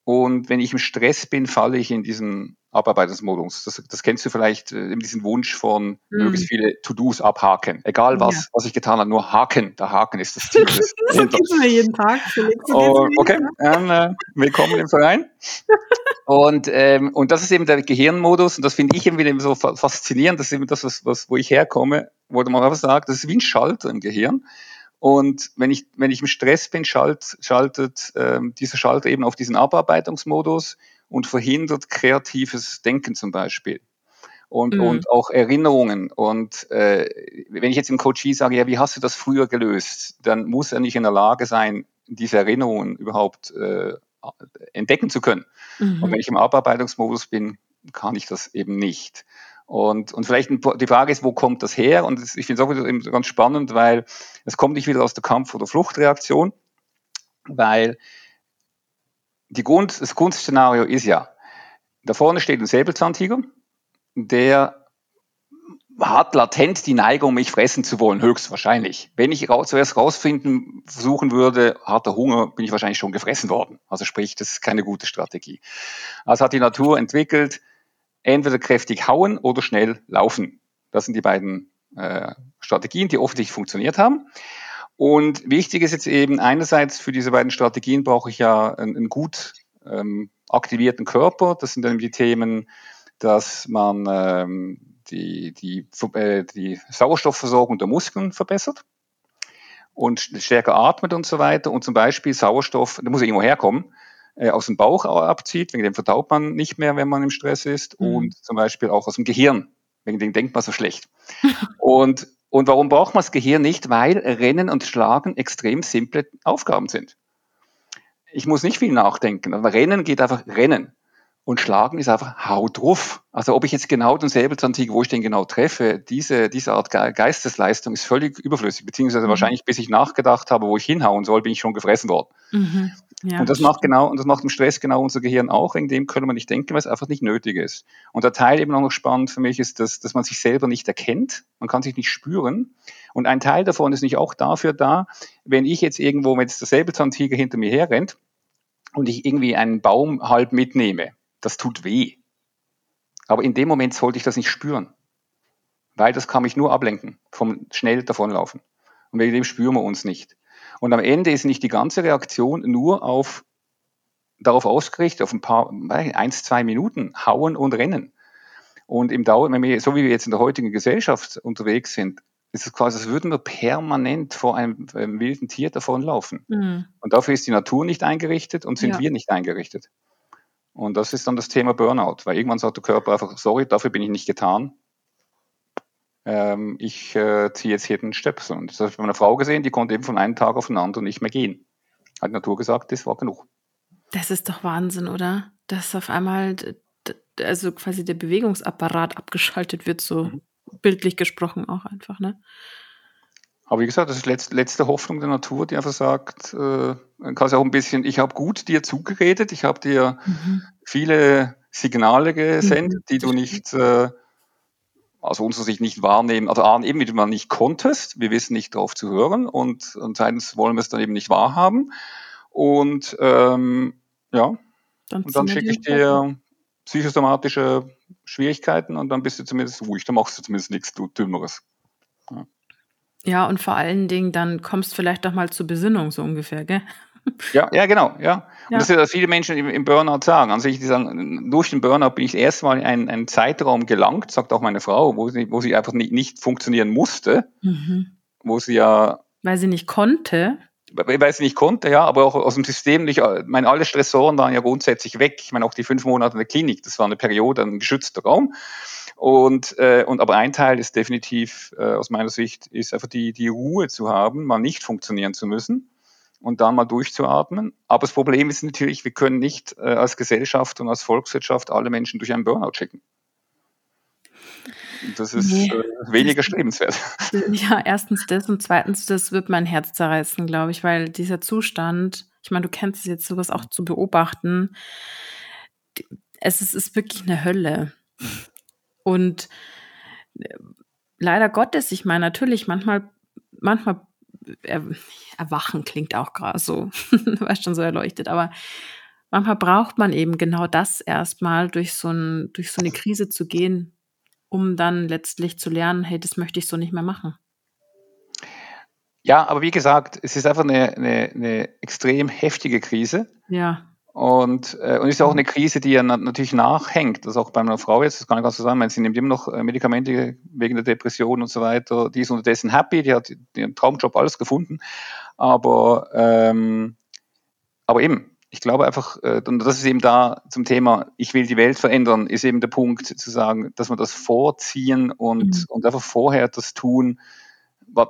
Und wenn ich im Stress bin, falle ich in diesen Abarbeitungsmodus. Das, das kennst du vielleicht, äh, diesen Wunsch von mm. möglichst viele To-Dos abhaken. Egal was, ja. was ich getan habe, nur haken. Der Haken ist das Ziel. Das gibt's mir jeden Tag. Oh, okay, ähm, äh, willkommen im Verein. und, ähm, und das ist eben der Gehirnmodus und das finde ich eben wieder so faszinierend. Das ist eben das, was, was, wo ich herkomme, wo man einfach sagt, das ist wie ein Schalter im Gehirn. Und wenn ich, wenn ich im Stress bin, schalt, schaltet ähm, dieser Schalter eben auf diesen Abarbeitungsmodus und verhindert kreatives Denken zum Beispiel und, mhm. und auch Erinnerungen. Und äh, wenn ich jetzt im Coaching sage, ja, wie hast du das früher gelöst, dann muss er nicht in der Lage sein, diese Erinnerungen überhaupt äh, entdecken zu können. Mhm. Und wenn ich im Abarbeitungsmodus bin, kann ich das eben nicht. Und, und vielleicht die Frage ist, wo kommt das her? Und ich finde es auch wieder ganz spannend, weil es kommt nicht wieder aus der Kampf- oder Fluchtreaktion, weil die Grund, das Grundszenario ist ja, da vorne steht ein Säbelzahntiger, der hat latent die Neigung, mich fressen zu wollen, höchstwahrscheinlich. Wenn ich raus, zuerst rausfinden versuchen würde, hat er Hunger, bin ich wahrscheinlich schon gefressen worden. Also sprich, das ist keine gute Strategie. Also hat die Natur entwickelt, entweder kräftig hauen oder schnell laufen. Das sind die beiden äh, Strategien, die offensichtlich funktioniert haben. Und wichtig ist jetzt eben einerseits, für diese beiden Strategien brauche ich ja einen, einen gut ähm, aktivierten Körper. Das sind dann die Themen, dass man ähm, Die, die, die Sauerstoffversorgung der Muskeln verbessert und stärker atmet und so weiter. Und zum Beispiel Sauerstoff, der muss ja irgendwo herkommen, äh, aus dem Bauch abzieht, wegen dem verdaut man nicht mehr, wenn man im Stress ist. Mhm. Und zum Beispiel auch aus dem Gehirn, wegen dem denkt man so schlecht. und, und warum braucht man das Gehirn nicht? Weil Rennen und Schlagen extrem simple Aufgaben sind. Ich muss nicht viel nachdenken, aber Rennen geht einfach Rennen. Und Schlagen ist einfach hau drauf. Also ob ich jetzt genau den Säbelzahntiger, wo ich den genau treffe, diese, diese Art Geistesleistung ist völlig überflüssig. Beziehungsweise mhm. wahrscheinlich, bis ich nachgedacht habe, wo ich hinhauen soll, bin ich schon gefressen worden. Mhm. Ja, und das macht genau, und das macht im Stress genau unser Gehirn auch. Wegen dem können wir nicht denken, weil es einfach nicht nötig ist. Und der Teil eben auch noch spannend für mich ist, dass, dass man sich selber nicht erkennt. Man kann sich nicht spüren. Und ein Teil davon ist nicht auch dafür da, wenn ich jetzt irgendwo, wenn jetzt der Säbelzahntiger hinter mir herrennt und ich irgendwie einen Baum halb mitnehme. Das tut weh. Aber in dem Moment sollte ich das nicht spüren. Weil das kann mich nur ablenken vom schnell davonlaufen. Und wegen dem spüren wir uns nicht. Und am Ende ist nicht die ganze Reaktion nur auf, darauf ausgerichtet, auf ein paar, eins, zwei Minuten hauen und rennen. Und im Dauer, wenn wir, so wie wir jetzt in der heutigen Gesellschaft unterwegs sind, ist es quasi, als würden wir permanent vor einem, einem wilden Tier davonlaufen. Mhm. Und dafür ist die Natur nicht eingerichtet und sind ja. wir nicht eingerichtet. Und das ist dann das Thema Burnout, weil irgendwann sagt der Körper einfach, sorry, dafür bin ich nicht getan. Ähm, ich äh, ziehe jetzt hier den Stöpsel. Und das habe ich bei meiner Frau gesehen, die konnte eben von einem Tag auf den anderen nicht mehr gehen. Hat die Natur gesagt, das war genug. Das ist doch Wahnsinn, oder? Dass auf einmal also quasi der Bewegungsapparat abgeschaltet wird, so mhm. bildlich gesprochen auch einfach, ne? Aber wie gesagt, das ist letzte Hoffnung der Natur, die einfach sagt, äh, quasi auch ein bisschen, ich habe gut dir zugeredet, ich habe dir mhm. viele Signale gesendet, die du nicht, äh, aus unserer Sicht nicht wahrnehmen, also eben, wie du mal nicht konntest, wir wissen nicht darauf zu hören und, und zweitens wollen wir es dann eben nicht wahrhaben und ähm, ja, dann und dann schicke ich dir psychosomatische Schwierigkeiten und dann bist du zumindest ruhig, dann machst du zumindest nichts du Dümmeres. Ja. Ja, und vor allen Dingen, dann kommst du vielleicht doch mal zur Besinnung, so ungefähr, gell? Ja, ja genau, ja. Und ja. das ist, was viele Menschen im Burnout sagen. Also ich, die sagen, durch den Burnout bin ich erst mal in einen, einen Zeitraum gelangt, sagt auch meine Frau, wo sie, wo sie einfach nicht, nicht funktionieren musste, mhm. wo sie ja... Weil sie nicht konnte. Weil sie nicht konnte, ja, aber auch aus dem System nicht, ich meine, alle Stressoren waren ja grundsätzlich weg. Ich meine, auch die fünf Monate in der Klinik, das war eine Periode, ein geschützter Raum. Und, äh, und aber ein Teil ist definitiv, äh, aus meiner Sicht, ist einfach die, die Ruhe zu haben, mal nicht funktionieren zu müssen und dann mal durchzuatmen. Aber das Problem ist natürlich, wir können nicht äh, als Gesellschaft und als Volkswirtschaft alle Menschen durch einen Burnout schicken. Das ist nee. äh, weniger strebenswert. Ja, erstens das und zweitens, das wird mein Herz zerreißen, glaube ich, weil dieser Zustand, ich meine, du kennst es jetzt sowas auch zu beobachten, es ist, ist wirklich eine Hölle. Und leider Gottes, ich meine, natürlich, manchmal, manchmal er, erwachen klingt auch gerade so, war schon so erleuchtet, aber manchmal braucht man eben genau das erstmal, durch so ein, durch so eine Krise zu gehen, um dann letztlich zu lernen, hey, das möchte ich so nicht mehr machen. Ja, aber wie gesagt, es ist einfach eine, eine, eine extrem heftige Krise. Ja. Und es äh, ist auch eine Krise, die ja na- natürlich nachhängt. Das ist auch bei meiner Frau jetzt, das kann ich ganz so sagen, sie nimmt immer noch Medikamente wegen der Depression und so weiter. Die ist unterdessen happy, die hat ihren Traumjob, alles gefunden. Aber, ähm, aber eben, ich glaube einfach, und das ist eben da zum Thema, ich will die Welt verändern, ist eben der Punkt zu sagen, dass wir das vorziehen und, mhm. und einfach vorher das tun. Das,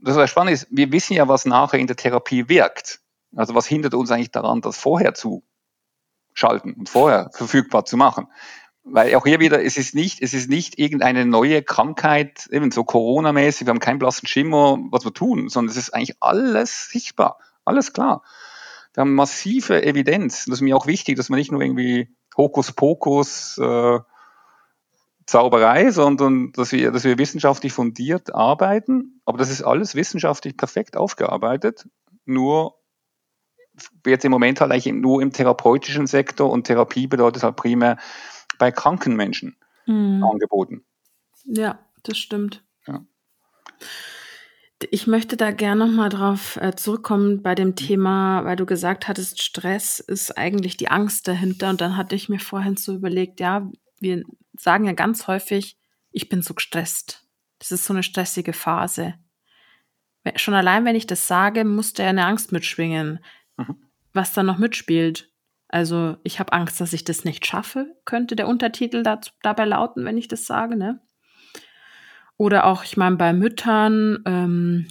was spannend ist, wir wissen ja, was nachher in der Therapie wirkt. Also was hindert uns eigentlich daran, das vorher zu schalten und vorher verfügbar zu machen? Weil auch hier wieder, es ist nicht, es ist nicht irgendeine neue Krankheit, eben so Corona-mäßig, wir haben keinen blassen Schimmer, was wir tun, sondern es ist eigentlich alles sichtbar, alles klar. wir haben massive Evidenz. Das ist mir auch wichtig, dass man nicht nur irgendwie Hokuspokus, äh, Zauberei, sondern dass wir, dass wir wissenschaftlich fundiert arbeiten. Aber das ist alles wissenschaftlich perfekt aufgearbeitet. Nur jetzt im Moment halt eigentlich nur im therapeutischen Sektor, und Therapie bedeutet halt primär bei kranken Menschen mhm. angeboten. Ja, das stimmt. Ja. Ich möchte da gerne nochmal drauf zurückkommen bei dem Thema, weil du gesagt hattest, Stress ist eigentlich die Angst dahinter. Und dann hatte ich mir vorhin so überlegt, ja, wir sagen ja ganz häufig, ich bin so gestresst. Das ist so eine stressige Phase. Schon allein, wenn ich das sage, muss da ja eine Angst mitschwingen, mhm. was dann noch mitspielt. Also ich habe Angst, dass ich das nicht schaffe, könnte der Untertitel dazu, dabei lauten, wenn ich das sage, ne? Oder auch, ich meine, bei Müttern, ähm,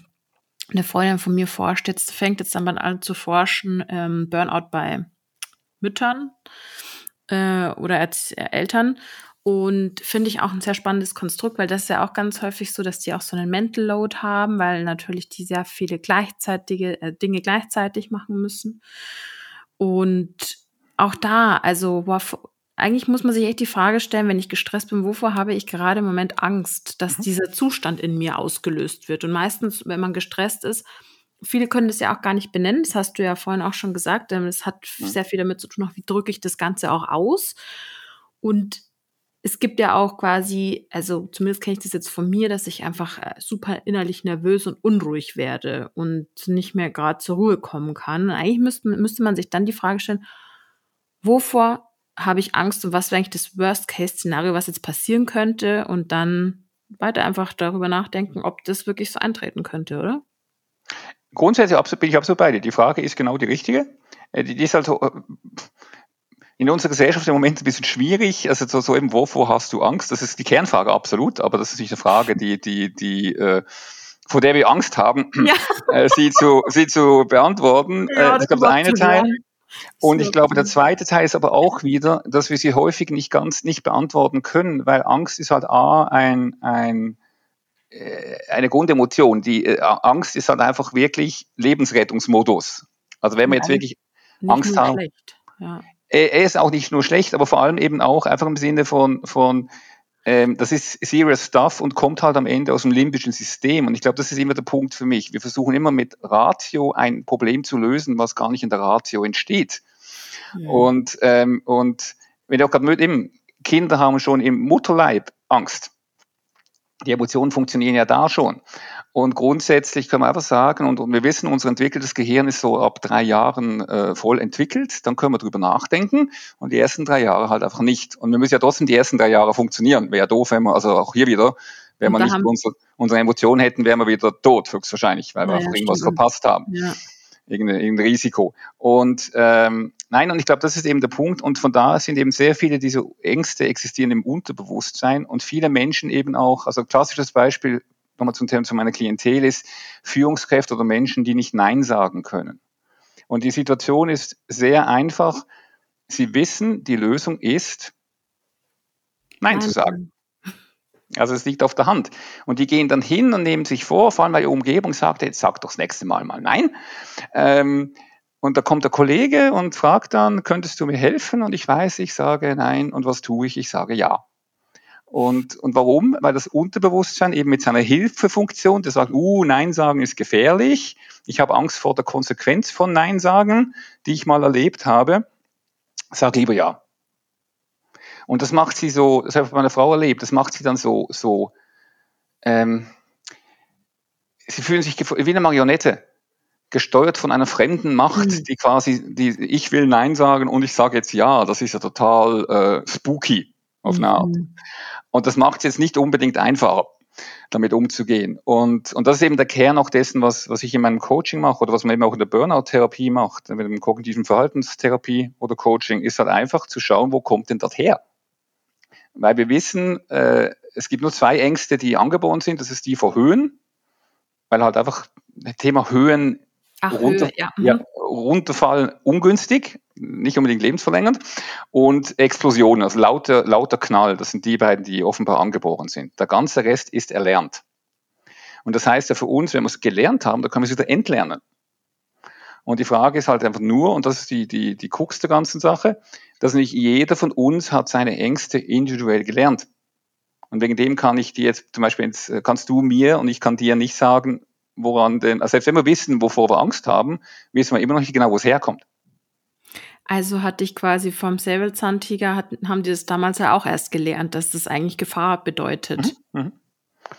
eine Freundin von mir forscht jetzt, fängt jetzt dann an zu forschen, ähm, Burnout bei Müttern äh, oder Erz- Eltern. Und finde ich auch ein sehr spannendes Konstrukt, weil das ist ja auch ganz häufig so, dass die auch so einen Mental Load haben, weil natürlich die sehr viele gleichzeitige äh, Dinge gleichzeitig machen müssen. Und auch da, also wow, eigentlich muss man sich echt die Frage stellen, wenn ich gestresst bin, wovor habe ich gerade im Moment Angst, dass mhm. dieser Zustand in mir ausgelöst wird? Und meistens, wenn man gestresst ist, viele können das ja auch gar nicht benennen, das hast du ja vorhin auch schon gesagt, das hat ja. sehr viel damit zu tun, auch wie drücke ich das Ganze auch aus. Und es gibt ja auch quasi, also zumindest kenne ich das jetzt von mir, dass ich einfach super innerlich nervös und unruhig werde und nicht mehr gerade zur Ruhe kommen kann. Und eigentlich müsste, müsste man sich dann die Frage stellen, wovor habe ich Angst und was wäre eigentlich das Worst-Case-Szenario, was jetzt passieren könnte, und dann weiter einfach darüber nachdenken, ob das wirklich so eintreten könnte, oder? Grundsätzlich bin ich absolut bei dir. Die Frage ist genau die richtige. Die ist also in unserer Gesellschaft im Moment ein bisschen schwierig. Also so, so eben, wovor hast du Angst? Das ist die Kernfrage, absolut. Aber das ist nicht eine Frage, die, die, die, äh, vor der wir Angst haben, ja. äh, sie zu, sie zu beantworten. Ja, das ist der eine Teil. Werden. Und ich glaube, der zweite Teil ist aber auch wieder, dass wir sie häufig nicht ganz nicht beantworten können, weil Angst ist halt A, ein, ein, äh, eine Grundemotion. Die äh, Angst ist halt einfach wirklich Lebensrettungsmodus. Also wenn wir jetzt wirklich nicht Angst haben, ja. äh, er ist auch nicht nur schlecht, aber vor allem eben auch einfach im Sinne von, von ähm, das ist serious stuff und kommt halt am Ende aus dem limbischen System. Und ich glaube, das ist immer der Punkt für mich. Wir versuchen immer mit Ratio ein Problem zu lösen, was gar nicht in der Ratio entsteht. Mhm. Und, ähm, und wenn du auch gerade mit eben, Kinder haben schon im Mutterleib Angst. Die Emotionen funktionieren ja da schon. Und grundsätzlich können wir einfach sagen, und, und wir wissen, unser entwickeltes Gehirn ist so ab drei Jahren äh, voll entwickelt, dann können wir drüber nachdenken und die ersten drei Jahre halt einfach nicht. Und wir müssen ja trotzdem die ersten drei Jahre funktionieren. Wäre ja doof, wenn wir, also auch hier wieder, wenn wir nicht unsere, unsere Emotionen hätten, wären wir wieder tot, höchstwahrscheinlich, weil wir ja, einfach irgendwas stimmt. verpasst haben. Ja. Irgendein, irgendein Risiko. Und ähm, nein, und ich glaube, das ist eben der Punkt. Und von da sind eben sehr viele dieser Ängste existieren im Unterbewusstsein. Und viele Menschen eben auch, also ein klassisches Beispiel, nochmal zum Thema zu meiner Klientel, ist Führungskräfte oder Menschen, die nicht Nein sagen können. Und die Situation ist sehr einfach. Sie wissen, die Lösung ist, Nein, Nein. zu sagen. Also es liegt auf der Hand. Und die gehen dann hin und nehmen sich vor, vor allem weil die Umgebung sagt, jetzt sag doch das nächste Mal mal nein. Ähm, und da kommt der Kollege und fragt dann, könntest du mir helfen? Und ich weiß, ich sage nein. Und was tue ich? Ich sage ja. Und, und warum? Weil das Unterbewusstsein eben mit seiner Hilfefunktion, der sagt, uh, Nein sagen ist gefährlich. Ich habe Angst vor der Konsequenz von Nein sagen, die ich mal erlebt habe. Sag lieber ja. Und das macht sie so, das habe ich bei meiner Frau erlebt, das macht sie dann so, so ähm, sie fühlen sich gef- wie eine Marionette, gesteuert von einer fremden Macht, mhm. die quasi, die ich will Nein sagen und ich sage jetzt Ja, das ist ja total äh, spooky auf mhm. eine Art. Und das macht es jetzt nicht unbedingt einfacher, damit umzugehen. Und, und das ist eben der Kern auch dessen, was, was ich in meinem Coaching mache oder was man eben auch in der Burnout-Therapie macht, mit dem kognitiven Verhaltenstherapie oder Coaching, ist halt einfach zu schauen, wo kommt denn das her? Weil wir wissen, äh, es gibt nur zwei Ängste, die angeboren sind. Das ist die vor Höhen, weil halt einfach das Thema Höhen, Ach, runter, Höhe, ja. Ja, runterfallen ungünstig, nicht unbedingt lebensverlängernd, und Explosionen, also lauter, lauter Knall. Das sind die beiden, die offenbar angeboren sind. Der ganze Rest ist erlernt. Und das heißt ja für uns, wenn wir es gelernt haben, dann können wir es wieder entlernen. Und die Frage ist halt einfach nur, und das ist die, die, die Krux der ganzen Sache, dass nicht jeder von uns hat seine Ängste individuell gelernt. Und wegen dem kann ich dir jetzt, zum Beispiel, jetzt kannst du mir und ich kann dir nicht sagen, woran denn, also selbst wenn wir wissen, wovor wir Angst haben, wissen wir immer noch nicht genau, wo es herkommt. Also hatte ich quasi vom Säbelzahntiger, hat, haben die das damals ja auch erst gelernt, dass das eigentlich Gefahr bedeutet. Mhm,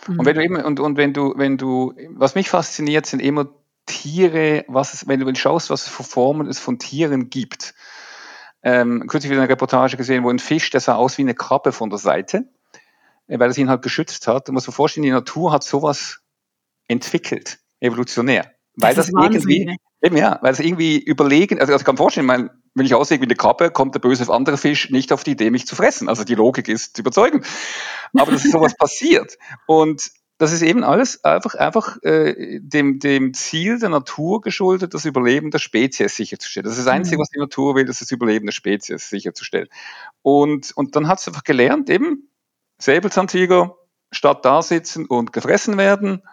mhm. Und wenn du eben, und, und wenn du, wenn du, was mich fasziniert, sind immer Tiere, was es, wenn du schaust, was es für Formen es von Tieren gibt. Ähm, kürzlich wieder eine Reportage gesehen, wo ein Fisch, der sah aus wie eine Krabbe von der Seite, weil es ihn halt geschützt hat. Du musst dir vorstellen, die Natur hat sowas entwickelt, evolutionär. Weil das, das irgendwie, Wahnsinn, eben ja, weil es irgendwie überlegen, also, also ich kann mir vorstellen, mein, wenn ich aussehe wie eine Krabbe, kommt der böse andere Fisch nicht auf die Idee, mich zu fressen. Also die Logik ist überzeugend. Aber das ist sowas passiert. Und das ist eben alles einfach, einfach äh, dem, dem Ziel der Natur geschuldet, das Überleben der Spezies sicherzustellen. Das ist das Einzige, was die Natur will, das ist das Überleben der Spezies sicherzustellen. Und, und dann hat es einfach gelernt, eben Säbelzahntiger, statt da sitzen und gefressen werden,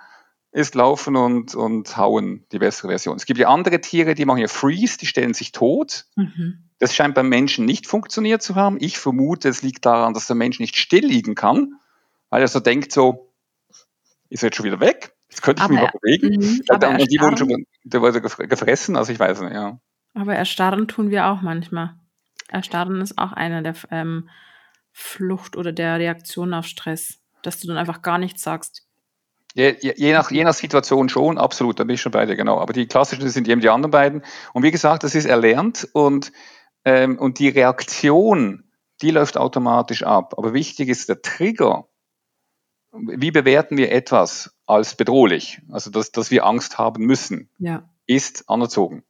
ist laufen und, und hauen die bessere Version. Es gibt ja andere Tiere, die machen ja Freeze, die stellen sich tot. Mhm. Das scheint beim Menschen nicht funktioniert zu haben. Ich vermute, es liegt daran, dass der Mensch nicht still liegen kann, weil er so denkt so, ist jetzt schon wieder weg, jetzt könnte ich aber mich mal bewegen. Mh, aber dann, die wurden schon die wurde gefressen, also ich weiß nicht, ja. Aber erstarren tun wir auch manchmal. Erstarren ist auch einer der ähm, Flucht oder der Reaktion auf Stress, dass du dann einfach gar nichts sagst. Je, je, je, nach, je nach Situation schon, absolut, da bin ich schon bei dir, genau. Aber die klassischen sind eben die anderen beiden. Und wie gesagt, das ist erlernt und, ähm, und die Reaktion, die läuft automatisch ab. Aber wichtig ist der Trigger. Wie bewerten wir etwas als bedrohlich? Also, dass, dass wir Angst haben müssen, ja, ist anerzogen.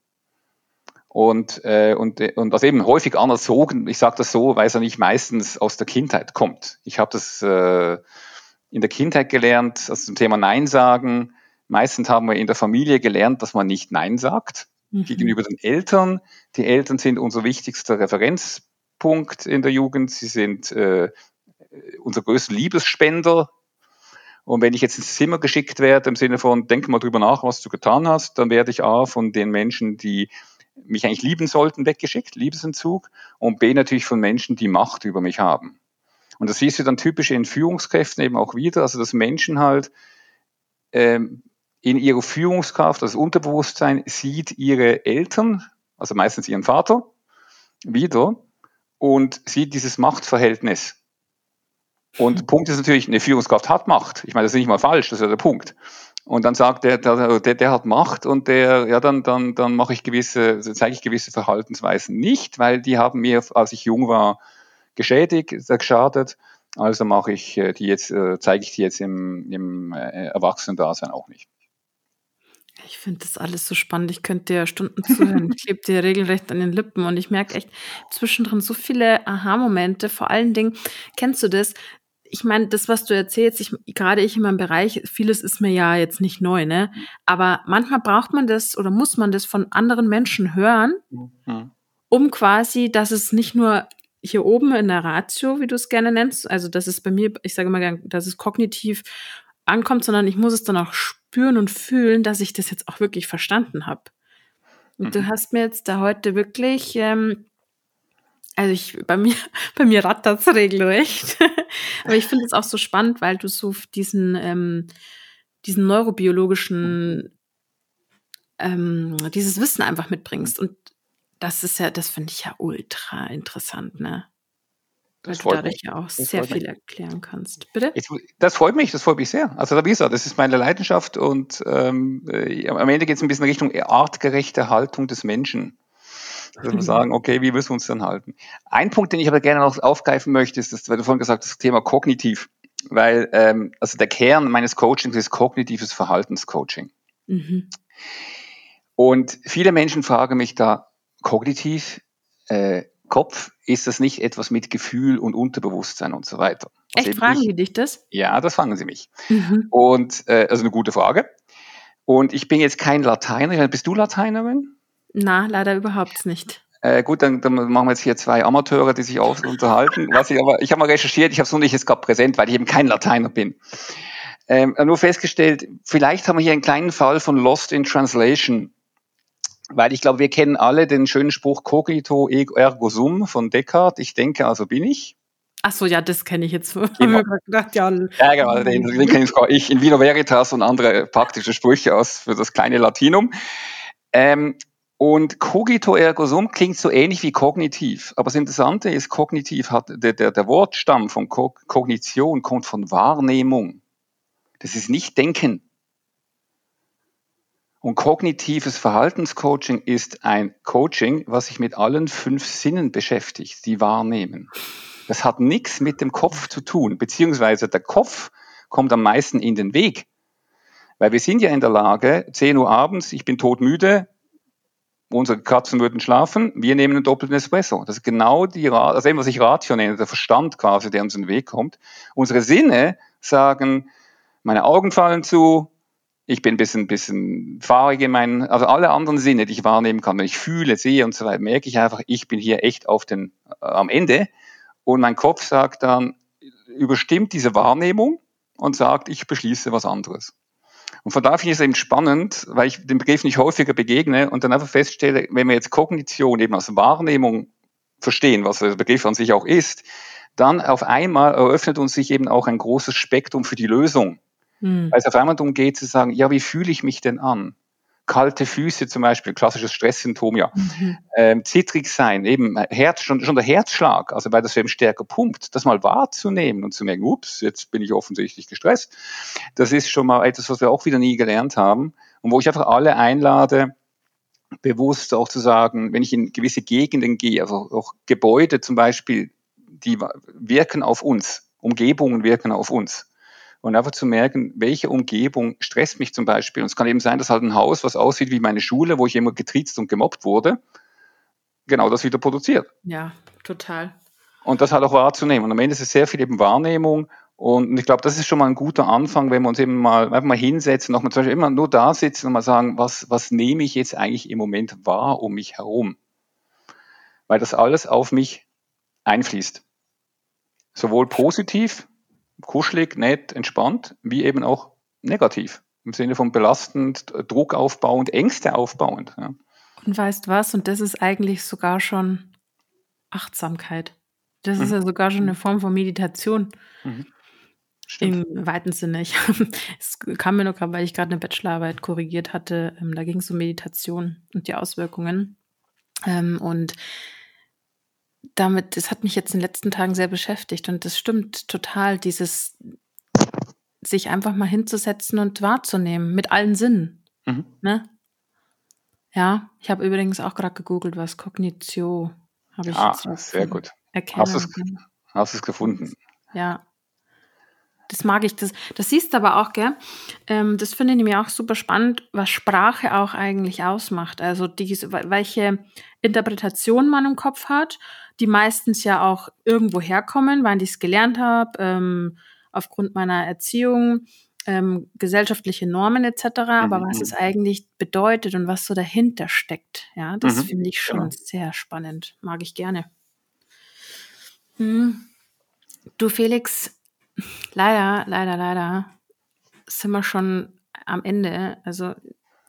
Und, äh, und, und also eben häufig anerzogen, ich sage das so, weil es ja nicht meistens aus der Kindheit kommt. Ich habe das... Äh, in der Kindheit gelernt, also zum Thema Nein sagen. Meistens haben wir in der Familie gelernt, dass man nicht Nein sagt, mhm, gegenüber den Eltern. Die Eltern sind unser wichtigster Referenzpunkt in der Jugend. Sie sind äh, unser größter Liebesspender. Und wenn ich jetzt ins Zimmer geschickt werde, im Sinne von, denk mal drüber nach, was du getan hast, dann werde ich A, von den Menschen, die mich eigentlich lieben sollten, weggeschickt, Liebesentzug, und B, natürlich von Menschen, die Macht über mich haben. Und das siehst du dann typisch in Führungskräften eben auch wieder, also dass Menschen halt ähm, in ihrer Führungskraft, das Unterbewusstsein sieht ihre Eltern, also meistens ihren Vater, wieder und sieht dieses Machtverhältnis. Und der Punkt ist natürlich, eine Führungskraft hat Macht. Ich meine, das ist nicht mal falsch, das ist ja der Punkt. Und dann sagt der, der, der hat Macht und der, ja, dann, dann, dann mache ich gewisse, zeige ich gewisse Verhaltensweisen nicht, weil die haben mir, als ich jung war, geschädigt, geschadet, also mache ich die jetzt, zeige ich die jetzt im, im Erwachsenen-Dasein auch nicht. Ich finde das alles so spannend. Ich könnte dir Stunden zuhören. Ich klebe dir regelrecht an den Lippen und ich merke echt zwischendrin so viele Aha-Momente. Vor allen Dingen, kennst du das? Ich meine, das, was du erzählst, ich, gerade ich in meinem Bereich, vieles ist mir ja jetzt nicht neu, ne? Aber manchmal braucht man das oder muss man das von anderen Menschen hören, mhm, um quasi, dass es nicht nur hier oben in der Ratio, wie du es gerne nennst, also das ist bei mir, ich sage immer gerne, dass es kognitiv ankommt, sondern ich muss es dann auch spüren und fühlen, dass ich das jetzt auch wirklich verstanden habe. Und mhm, du hast mir jetzt da heute wirklich, ähm, also ich, bei mir, bei mir rattert es regelrecht, aber ich finde es auch so spannend, weil du so diesen, ähm, diesen neurobiologischen, ähm, dieses Wissen einfach mitbringst und das ist ja, das finde ich ja ultra interessant, ne? Weil du dadurch ja auch sehr viel erklären kannst. Bitte? Das freut mich, das freut mich sehr. Also wie gesagt, das ist meine Leidenschaft und ähm, am Ende geht es ein bisschen Richtung artgerechte Haltung des Menschen. Dass wir sagen, okay, wie müssen wir uns dann halten? Ein Punkt, den ich aber gerne noch aufgreifen möchte, ist, das, weil du vorhin gesagt hast, das Thema kognitiv. Weil ähm, also der Kern meines Coachings ist kognitives Verhaltenscoaching. Mhm. Und viele Menschen fragen mich da, kognitiv, äh, Kopf, ist das nicht etwas mit Gefühl und Unterbewusstsein und so weiter? Also echt, fragen die dich das? Ja, das fragen sie mich. Mhm. Und, äh, also eine gute Frage. Und ich bin jetzt kein Lateiner. Bist du Lateinerin? Na, leider überhaupt nicht. Äh, gut, dann, dann machen wir jetzt hier zwei Amateure, die sich auch unterhalten. Was ich aber, ich habe mal recherchiert, ich habe es noch nicht jetzt gerade präsent, weil ich eben kein Lateiner bin. Ähm, nur festgestellt, vielleicht haben wir hier einen kleinen Fall von Lost in Translation. Weil ich glaube, wir kennen alle den schönen Spruch Cogito ergo sum von Descartes. Ich denke, also bin ich. Ach so, ja, das kenne ich jetzt. Genau. Gedacht, ja, ja, genau. Den, den kenne ich in Vino Veritas und andere praktische Sprüche aus für das kleine Latinum. Ähm, und Cogito ergo sum klingt so ähnlich wie kognitiv. Aber das Interessante ist, kognitiv hat der, der, der Wortstamm von Kognition kommt von Wahrnehmung. Das ist nicht Denken. Und kognitives Verhaltenscoaching ist ein Coaching, was sich mit allen fünf Sinnen beschäftigt, die wahrnehmen. Das hat nichts mit dem Kopf zu tun, beziehungsweise der Kopf kommt am meisten in den Weg. Weil wir sind ja in der Lage, zehn Uhr abends, ich bin todmüde, unsere Katzen würden schlafen, wir nehmen einen doppelten Espresso. Das ist genau die, also eben, was ich Ratio nenne, der Verstand quasi, der uns in den Weg kommt. Unsere Sinne sagen, meine Augen fallen zu, ich bin ein bisschen, bisschen fahrig in meinen, also alle anderen Sinne, die ich wahrnehmen kann, wenn ich fühle, sehe und so weiter, merke ich einfach, ich bin hier echt auf den, äh, am Ende. Und mein Kopf sagt dann, überstimmt diese Wahrnehmung und sagt, ich beschließe was anderes. Und von daher finde ich es eben spannend, weil ich dem Begriff nicht häufiger begegne und dann einfach feststelle, wenn wir jetzt Kognition eben als Wahrnehmung verstehen, was der Begriff an sich auch ist, dann auf einmal eröffnet uns sich eben auch ein großes Spektrum für die Lösung. Weil es auf einmal darum geht zu sagen, ja, wie fühle ich mich denn an? Kalte Füße zum Beispiel, klassisches Stresssymptom, ja. Mhm. Ähm, zittrig sein, eben Herz, schon, schon der Herzschlag, also weil das eben stärker pumpt, das mal wahrzunehmen und zu merken, ups, jetzt bin ich offensichtlich gestresst. Das ist schon mal etwas, was wir auch wieder nie gelernt haben und wo ich einfach alle einlade, bewusst auch zu sagen, wenn ich in gewisse Gegenden gehe, also auch Gebäude zum Beispiel, die wirken auf uns, Umgebungen wirken auf uns. Und einfach zu merken, welche Umgebung stresst mich zum Beispiel. Und es kann eben sein, dass halt ein Haus, was aussieht wie meine Schule, wo ich immer getriezt und gemobbt wurde, genau das wieder produziert. Ja, total. Und das halt auch wahrzunehmen. Und am Ende ist es sehr viel eben Wahrnehmung. Und ich glaube, das ist schon mal ein guter Anfang, wenn wir uns eben mal, einfach mal hinsetzen, nochmal zum Beispiel immer nur da sitzen und mal sagen, was, was nehme ich jetzt eigentlich im Moment wahr um mich herum? Weil das alles auf mich einfließt. Sowohl positiv, kuschelig, nett, entspannt, wie eben auch negativ. Im Sinne von belastend, Druck aufbauend, Ängste aufbauend. Ja. Und weißt was? Und das ist eigentlich sogar schon Achtsamkeit. Das mhm. ist ja sogar schon eine Form von Meditation. Mhm. Stimmt. Im weiten Sinne. Ich, es kam mir nur gerade, weil ich gerade eine Bachelorarbeit korrigiert hatte. Da ging es um Meditation und die Auswirkungen. Und damit, das hat mich jetzt in den letzten Tagen sehr beschäftigt und das stimmt total, dieses sich einfach mal hinzusetzen und wahrzunehmen, mit allen Sinnen. Mhm. Ne? Ja, ich habe übrigens auch gerade gegoogelt, was Kognitio habe ich ah, jetzt. Ah, sehr gut. Erkennen. Hast du es, hast es gefunden. Ja, das mag ich. Das, das siehst du aber auch, gell? Ähm, das finde ich nämlich auch super spannend, was Sprache auch eigentlich ausmacht. Also diese, welche Interpretation man im Kopf hat, die meistens ja auch irgendwo herkommen, weil ich es gelernt habe, ähm, aufgrund meiner Erziehung, ähm, gesellschaftliche Normen et cetera. Aber mhm. was es eigentlich bedeutet und was so dahinter steckt, ja, das mhm. finde ich schon ja. sehr spannend. Mag ich gerne. Hm. Du, Felix, leider, leider, leider sind wir schon am Ende. Also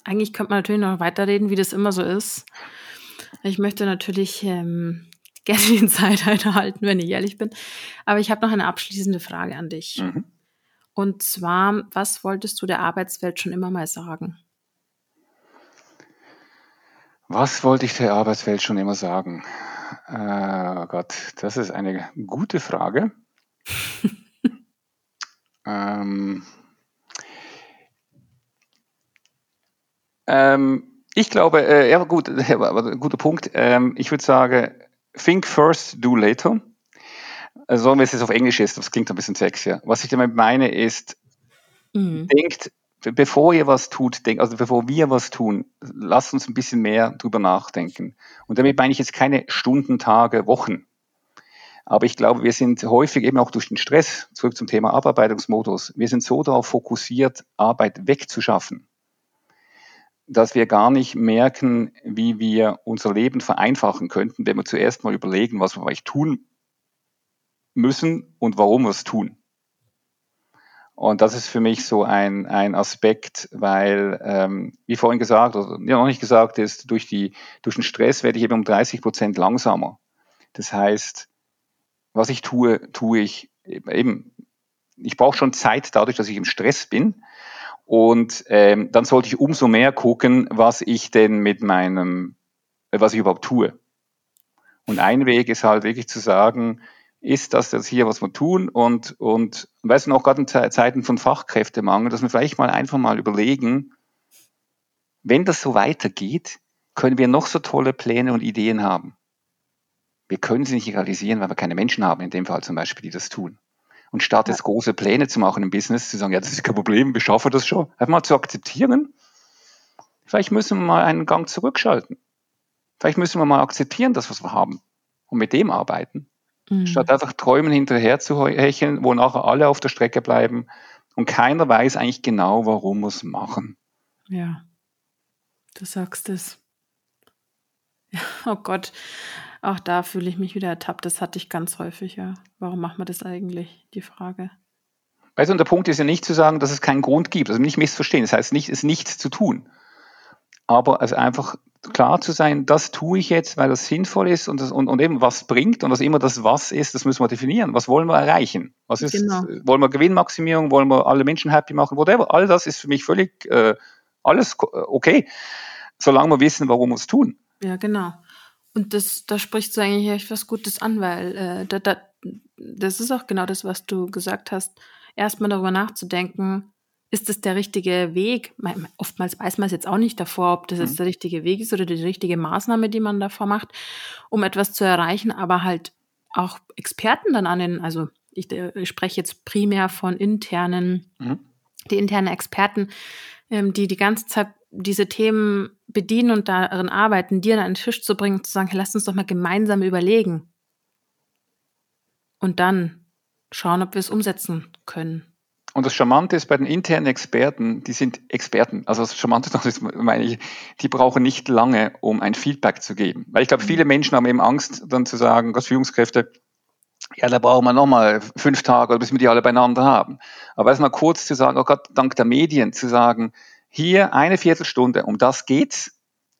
eigentlich könnte man natürlich noch weiterreden, wie das immer so ist. Ich möchte natürlich ähm, gerne die Zeit einhalten, wenn ich ehrlich bin. Aber ich habe noch eine abschließende Frage an dich. Mhm. Und zwar, was wolltest du der Arbeitswelt schon immer mal sagen? Was wollte ich der Arbeitswelt schon immer sagen? Äh, oh Gott, das ist eine gute Frage. ähm, ähm, Ich glaube, äh, ja gut, äh, guter Punkt. Ähm, ich würde sagen, think first, do later. Also wenn es jetzt auf Englisch ist, das klingt ein bisschen sexier. Was ich damit meine ist, mhm. denkt, bevor ihr was tut, denkt, also bevor wir was tun, lasst uns ein bisschen mehr drüber nachdenken. Und damit meine ich jetzt keine Stunden, Tage, Wochen. Aber ich glaube, wir sind häufig eben auch durch den Stress, zurück zum Thema Abarbeitungsmodus, wir sind so darauf fokussiert, Arbeit wegzuschaffen, dass wir gar nicht merken, wie wir unser Leben vereinfachen könnten, wenn wir zuerst mal überlegen, was wir eigentlich tun müssen und warum wir es tun. Und das ist für mich so ein, ein Aspekt, weil, ähm, wie vorhin gesagt, oder noch nicht gesagt ist, durch, die, durch den Stress werde ich eben um dreißig Prozent langsamer. Das heißt, was ich tue, tue ich eben, ich brauche schon Zeit dadurch, dass ich im Stress bin. Und ähm, dann sollte ich umso mehr gucken, was ich denn mit meinem, was ich überhaupt tue. Und ein Weg ist halt wirklich zu sagen, ist das das hier, was wir tun? Und, und weißt du, auch gerade in Zeiten von Fachkräftemangel, dass wir vielleicht mal einfach mal überlegen, wenn das so weitergeht, können wir noch so tolle Pläne und Ideen haben. Wir können sie nicht realisieren, weil wir keine Menschen haben, in dem Fall zum Beispiel, die das tun. Und statt jetzt große Pläne zu machen im Business, zu sagen, ja, das ist kein Problem, wir schaffen das schon, einfach mal zu akzeptieren, vielleicht müssen wir mal einen Gang zurückschalten. Vielleicht müssen wir mal akzeptieren, das, was wir haben und mit dem arbeiten. Statt einfach Träumen hinterher zu hecheln, wo nachher alle auf der Strecke bleiben und keiner weiß eigentlich genau, warum wir es machen. Ja, du sagst es. Ja, oh Gott, auch da fühle ich mich wieder ertappt. Das hatte ich ganz häufig, ja. Warum macht man das eigentlich, die Frage? Weißt du, und der Punkt ist ja nicht zu sagen, dass es keinen Grund gibt. Also nicht missverstehen, das heißt nicht, es ist nichts zu tun. Aber also einfach klar zu sein, das tue ich jetzt, weil das sinnvoll ist und, das, und, und eben was bringt und was immer das was ist, das müssen wir definieren. Was wollen wir erreichen? Was ist, genau. Wollen wir Gewinnmaximierung? Wollen wir alle Menschen happy machen? Whatever. All das ist für mich völlig äh, alles okay, solange wir wissen, warum wir es tun. Ja, genau. Und das, da sprichst du eigentlich echt was Gutes an, weil äh, da, da, das ist auch genau das, was du gesagt hast. Erstmal darüber nachzudenken, ist das der richtige Weg? Oftmals weiß man es jetzt auch nicht davor, ob das jetzt der richtige Weg ist oder die richtige Maßnahme, die man davor macht, um etwas zu erreichen, aber halt auch Experten dann an den, also ich, ich spreche jetzt primär von internen, mhm. die internen Experten, ähm, die die ganze Zeit diese Themen bedienen und darin arbeiten, die an einen Tisch zu bringen und zu sagen, hey, lasst uns doch mal gemeinsam überlegen und dann schauen, ob wir es umsetzen können. Und das Charmante ist bei den internen Experten, die sind Experten, also das Charmante ist, meine ich, die brauchen nicht lange, um ein Feedback zu geben. Weil ich glaube, viele Menschen haben eben Angst, dann zu sagen, als Führungskräfte, ja, da brauchen wir nochmal fünf Tage, bis wir die alle beieinander haben. Aber erstmal kurz zu sagen, oh Gott, dank der Medien, zu sagen, hier eine Viertelstunde, um das geht's,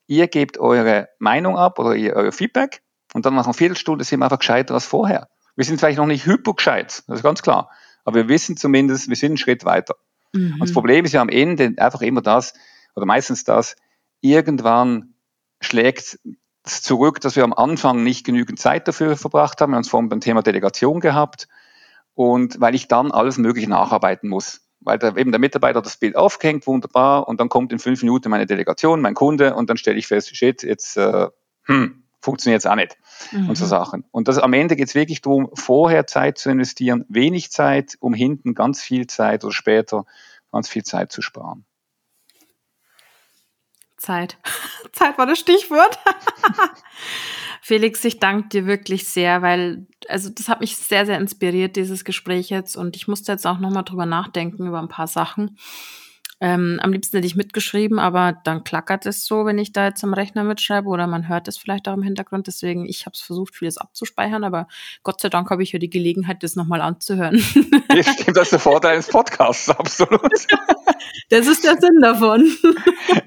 ihr gebt eure Meinung ab oder ihr, euer Feedback und dann nach einer Viertelstunde sind wir einfach gescheiter als vorher. Wir sind vielleicht noch nicht hypergescheit, das ist ganz klar. Aber wir wissen zumindest, wir sind einen Schritt weiter. Mhm. Und das Problem ist ja am Ende einfach immer das, oder meistens das, irgendwann schlägt es zurück, dass wir am Anfang nicht genügend Zeit dafür verbracht haben. Wir haben uns vorhin beim Thema Delegation gehabt. Und weil ich dann alles Mögliche nacharbeiten muss. Weil da eben der Mitarbeiter das Bild aufhängt, wunderbar. Und dann kommt in fünf Minuten meine Delegation, mein Kunde. Und dann stelle ich fest, shit, jetzt äh, hm, funktioniert es auch nicht. Mhm. Und so Sachen. Und das, am Ende geht es wirklich darum, vorher Zeit zu investieren, wenig Zeit, um hinten ganz viel Zeit oder später ganz viel Zeit zu sparen. Zeit. Zeit war das Stichwort. Felix, ich danke dir wirklich sehr, weil, also das hat mich sehr, sehr inspiriert, dieses Gespräch jetzt. Und ich musste jetzt auch nochmal drüber nachdenken, über ein paar Sachen. Ähm, am liebsten hätte ich mitgeschrieben, aber dann klackert es so, wenn ich da jetzt am Rechner mitschreibe oder man hört es vielleicht auch im Hintergrund. Deswegen, ich habe es versucht, vieles abzuspeichern, aber Gott sei Dank habe ich ja die Gelegenheit, das nochmal anzuhören. Ja, stimmt, das ist der Vorteil des Podcasts, absolut. Das ist der Sinn davon.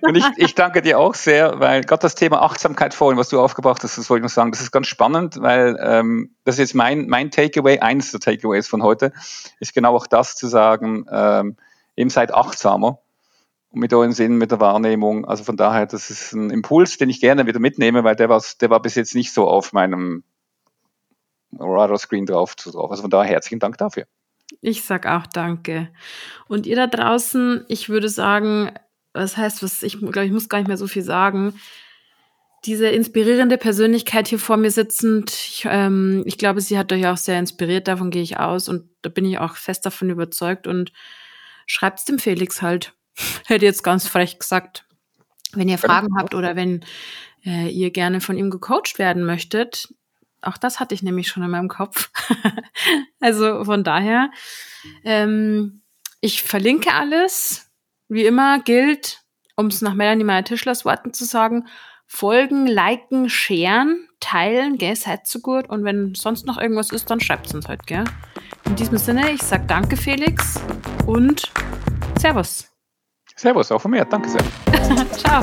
Und ich, ich danke dir auch sehr, weil gerade das Thema Achtsamkeit vorhin, was du aufgebracht hast, das wollte ich noch sagen, das ist ganz spannend, weil ähm, das ist jetzt mein, mein Takeaway, eines der Takeaways von heute, ist genau auch das zu sagen, ähm, eben seid achtsamer. Mit eurem Sinn, mit der Wahrnehmung. Also von daher, das ist ein Impuls, den ich gerne wieder mitnehme, weil der war, der war bis jetzt nicht so auf meinem Radar-Screen drauf zu drauf. Also von daher herzlichen Dank dafür. Ich sag auch danke. Und ihr da draußen, ich würde sagen, das heißt, was ich glaube, ich muss gar nicht mehr so viel sagen. Diese inspirierende Persönlichkeit hier vor mir sitzend, ich, ähm, ich glaube, sie hat euch auch sehr inspiriert, davon gehe ich aus und da bin ich auch fest davon überzeugt und schreibt's dem Felix halt. Hätte jetzt ganz frech gesagt, wenn ihr Fragen habt oder wenn äh, ihr gerne von ihm gecoacht werden möchtet. Auch das hatte ich nämlich schon in meinem Kopf. Also von daher, ähm, ich verlinke alles. Wie immer gilt, um es nach Melanie Faltermeier-Tischlers Worten zu sagen, folgen, liken, sharen, teilen, gell, seid so gut. Und wenn sonst noch irgendwas ist, dann schreibt es uns halt, gell. In diesem Sinne, ich sage danke, Felix, und Servus. Servus, auch von mir. Danke sehr. Ciao.